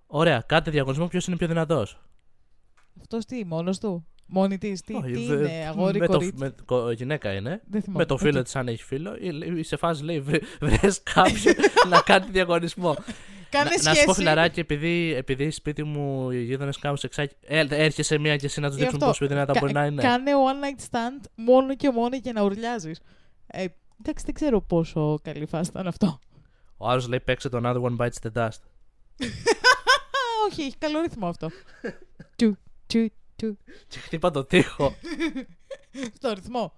Ωραία, κάντε διαγωνισμό ποιος είναι πιο δυνατός. Αυτός τι, μόνος του. Μόνη της, τι είναι, αγόρι, κορίτσι. Γυναίκα είναι. Με το φίλο της, αν έχει φίλο. Ή σε φάση λέει, βρες κάποιον να κάνει διαγωνισμό. Να σου πω φιλαράκι, επειδή σπίτι μου οι γείτονες κάνουν σεξάκι, έρχεσαι μία και εσύ να τους δείξουν πόσο δυνατά μπορεί να είναι. Κάνε one night stand μόνο και μόνο για να ουρλιάζεις. Εντάξει, δεν ξέρω πόσο καλή φάση ήταν αυτό. Ο άλλος λέει, παίξε τον Another One Bites the Dust. Όχι, έχει καλό ρυθμό αυτό. Και χτύπα το τοίχο. Στο ρυθμό.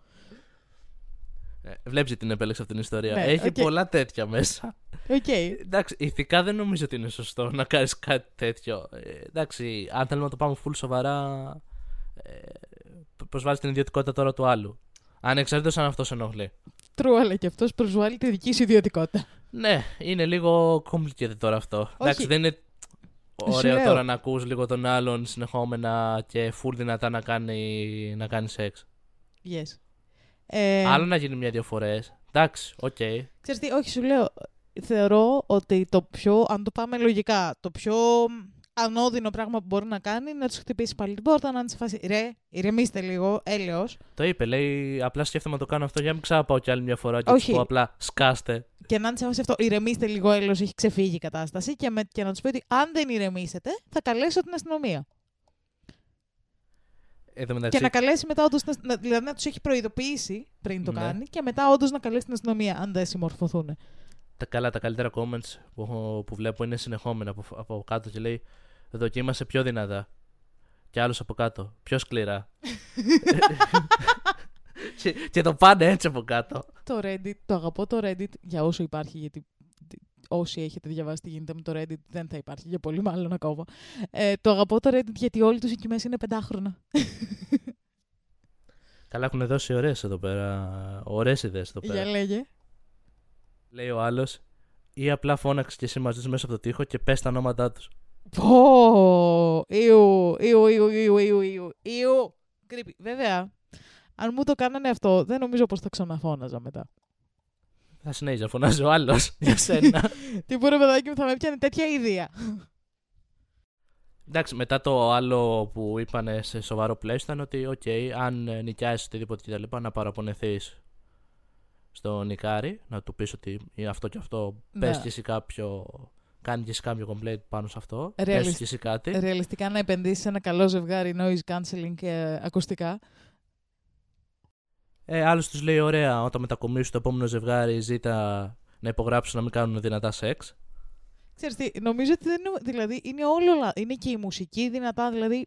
Βλέπεις την επέλεξε αυτήν την ιστορία. Ναι, έχει πολλά τέτοια μέσα. Εντάξει, ηθικά δεν νομίζω ότι είναι σωστό να κάνεις κάτι τέτοιο. Εντάξει, αν θέλουμε να το πάμε full σοβαρά, προσβάλλεις την ιδιωτικότητα τώρα του άλλου. Ανεξαρτήτως αν αυτός ενοχλεί. True, αλλά και αυτός προσβάλλει τη δική σου ιδιωτικότητα. Ναι, είναι λίγο complicated τώρα αυτό. Όχι. Εντάξει, δεν είναι. Ωραίο τώρα να ακούς λίγο τον άλλον συνεχόμενα και full δυνατά να κάνει σεξ. Yes. Άλλο να γίνει μια-δύο φορές. Εντάξει, οκ. Ξέρεις τι, όχι, σου λέω. Θεωρώ ότι το πιο, αν το πάμε λογικά, το πιο ανώδυνο πράγμα που μπορεί να κάνει είναι να τους χτυπήσει πάλι την πόρτα, να είναι σε φάση ρε, ηρεμήστε λίγο, έλεος. Το είπε, λέει, απλά σκέφτομαι να το κάνω αυτό για να μην ξαναπάω κι άλλη μια φορά και τους πω απλά σκάστε. Και να σε αυτό, ηρεμήστε λίγο, έλεος, έχει ξεφύγει η κατάσταση. Και να τους πει ότι αν δεν ηρεμήσετε, θα καλέσω την αστυνομία. Και να καλέσει μετά όντως, δηλαδή να τους έχει προειδοποιήσει πριν το κάνει και μετά όντως να καλέσει την αστυνομία, αν δεν συμμορφωθούν. Τα καλύτερα comments που βλέπω είναι συνεχόμενα από κάτω και λέει δοκίμασε πιο δυνατά. Και άλλος από κάτω, πιο σκληρά. Και το πάνε έτσι από κάτω. Το Reddit, το αγαπώ το Reddit για όσο υπάρχει, γιατί όσοι έχετε διαβάσει τι γίνεται με το Reddit δεν θα υπάρχει για πολύ μάλλον ακόμα. Το αγαπώ το Reddit γιατί όλοι τους εκεί μέσα είναι πεντάχρονα. Καλά έχουν δώσει ωραίες ιδέες εδώ πέρα. Για λέγε. λέει ο άλλος, ή απλά φώναξε και εσύ μαζί τους μέσα από το τοίχο και πες τα ονόματά τους. Πω! Ιου! Creepy. Βέβαια, αν μου το κάνανε αυτό, δεν νομίζω πως το ξαναφώναζα μετά. Θα συνέχιζα, φωνάζω άλλος για σένα. Τι μπορεί, παιδάκι μου, θα με πιάνει τέτοια ιδέα. Εντάξει, μετά το άλλο που είπανε σε σοβαρό πλαίσιο ήταν ότι okay, αν νοικιάσεις οτιδήποτε κτλ. Να παραπονεθείς στο νικάρι, να του πεις ότι αυτό και αυτό, ναι. Πες και εσύ κάποιο, κάνει και εσύ κάποιο complaint πάνω σε αυτό, πες και εσύ κάτι. Ρεαλιστικά να επενδύσεις ένα καλό ζευγάρι noise cancelling και ακουστικά. Άλλος τους λέει ωραία, όταν μετακομίσουν το επόμενο ζευγάρι ζήτα να υπογράψουν να μην κάνουν δυνατά σεξ. Ξέρεις τι, νομίζω ότι δεν είναι, δηλαδή, είναι, όλο, είναι και η μουσική δυνατά, δηλαδή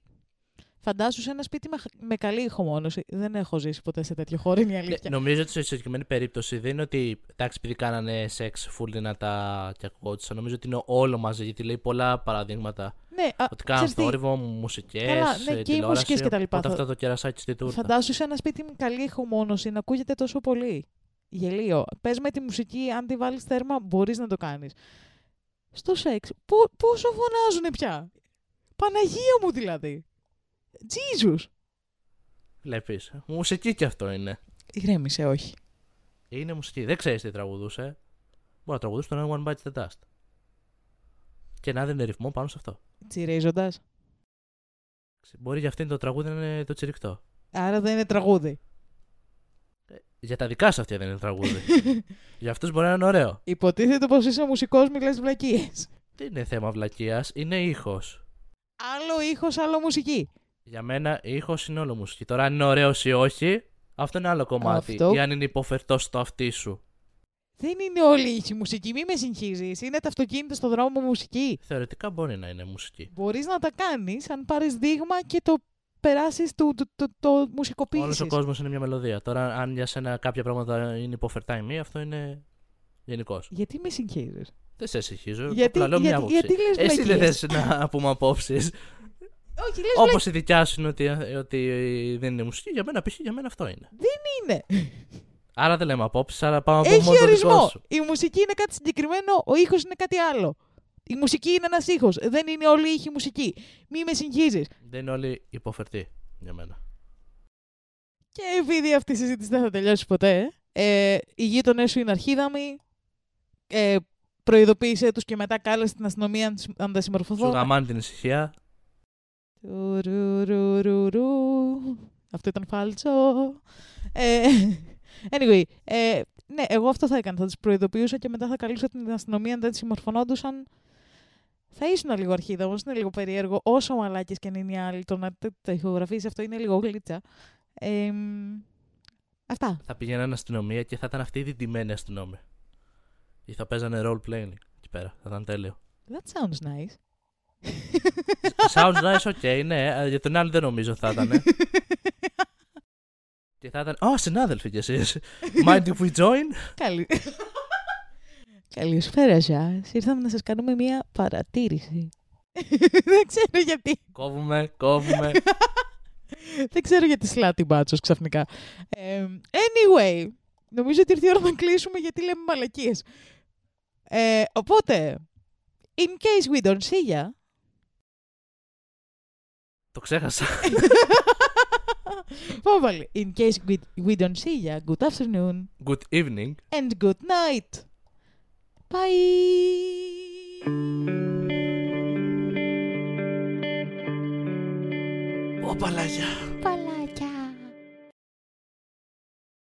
φαντάσου σε ένα σπίτι με καλή ηχομόνωση. Δεν έχω ζήσει ποτέ σε τέτοιο χώρο, είναι η αλήθεια. Νομίζω ότι σε συγκεκριμένη περίπτωση δεν είναι ότι εντάξει, επειδή κάνανε σεξ full δυνατά και ακουγόντουσαν, νομίζω ότι είναι όλο μαζί, γιατί λέει πολλά παραδείγματα. Ναι, ότι κάνουν θόρυβο, μουσικές, ναι, τηλεόραση, οπότε αυτό το κερασάκι στη τούρτα. Φαντάσου σε ένα σπίτι με καλή ηχομόνωση να ακούγεται τόσο πολύ. Γελίο. Πες με τη μουσική, αν τη βάλεις θέρμα, μπορείς να το κάνεις. Στο σεξ, πόσο φωνάζουνε πια. Παναγία μου δηλαδή. Jesus. Βλέπεις, μουσική κι αυτό είναι. Ηρέμησε, όχι. Είναι μουσική, δεν ξέρεις τι τραγουδούσε. Μπορεί να τραγουδούσε τον One Bites the Dust. Και να έδινε ρυθμό πάνω σε αυτό. Τσιρίζοντας. Μπορεί για αυτήν το τραγούδι να είναι το τσιρικτό. Άρα δεν είναι τραγούδι. Για τα δικά σου αυτή δεν είναι τραγούδι. Για αυτούς μπορεί να είναι ωραίο. Υποτίθεται πως είσαι μουσικός, μιλάς βλακίες. Δεν είναι θέμα βλακίας, είναι ήχος. Άλλο ήχος, άλλο μουσική. Για μένα ήχος είναι όλο μουσική. Τώρα αν είναι ωραίος ή όχι, αυτό είναι άλλο κομμάτι. Αυτό... Ή αν είναι υποφερτός στο αυτί σου. Δεν είναι όλη η μουσική, μη με συγχύζεις. Είναι τα αυτοκίνητα στο δρόμο μουσική. Θεωρητικά μπορεί να είναι μουσική. Μπορείς να τα κάνεις αν πάρεις δείγμα και το περάσεις, το μουσικοποίησης. Όλος ο κόσμος είναι μια μελωδία. Τώρα αν για σένα κάποια πράγματα είναι υποφερτά ή μη, αυτό είναι γενικός. Γιατί με συγχύζεις? Δεν σε συγχύζω, απλά λέω μια άποψη. Εσύ δεν θες να πούμε απόψεις. Όπως η δικιά σου είναι ότι δεν είναι μουσική, για μένα π.χ. για μένα αυτό είναι. Δεν είναι. Άρα δεν λέμε απόψεις, άρα πάμε από μόνο το δικό σου. Η μουσική είναι κάτι συγκεκριμένο, ο ήχος είναι κάτι άλλο. Η μουσική είναι ένας ήχος, δεν είναι όλοι οι ήχοι μουσική. Μη με συγχύζεις. Δεν είναι όλοι υποφερτοί για μένα. Και επειδή αυτή η συζήτηση δεν θα τελειώσει ποτέ, οι γείτονές σου είναι αρχίδαμοι. Προειδοποίησε τους και μετά κάλεσε την αστυνομία αν τα συμμορφωθώ. Σου γαμάνε την ησυχία. Αυτό ήταν φάλτσο. Anyway, ναι, εγώ αυτό θα έκανα. Θα τις προειδοποιούσα και μετά θα καλούσα την αστυνομία αν δεν συμμορφωνόντουσαν. Θα ήσουν λίγο αρχίδα, όμως είναι λίγο περίεργο. Όσο μαλάκες και αν είναι οι άλλοι, το να τα ηχογραφείς αυτό είναι λίγο γλίτσα. Αυτά. Θα πηγαίνανε αστυνομία και θα ήταν αυτή η διτημένη αστυνομία. Ή θα παίζανε role-playing εκεί πέρα. Θα ήταν τέλειο. That sounds nice. Sounds nice, ok, ναι. Για τον άλλο δεν νομίζω θα ήταν. Και θα ήταν. Συνάδελφοι κι εσείς. Mind if we join? Καλησπέρα σας. Ήρθαμε να σας κάνουμε μία παρατήρηση. Δεν ξέρω γιατί. Κόβουμε. Δεν ξέρω γιατί σλάτι μπάτσος ξαφνικά. Anyway. Νομίζω ότι ήρθε η ώρα να κλείσουμε γιατί λέμε μαλακίες. Οπότε, in case we don't see ya... Το ξέχασα. Πάμε πάλι. In case we don't see ya, good afternoon. Good evening. And good night. Bye. Ω, παλάγια.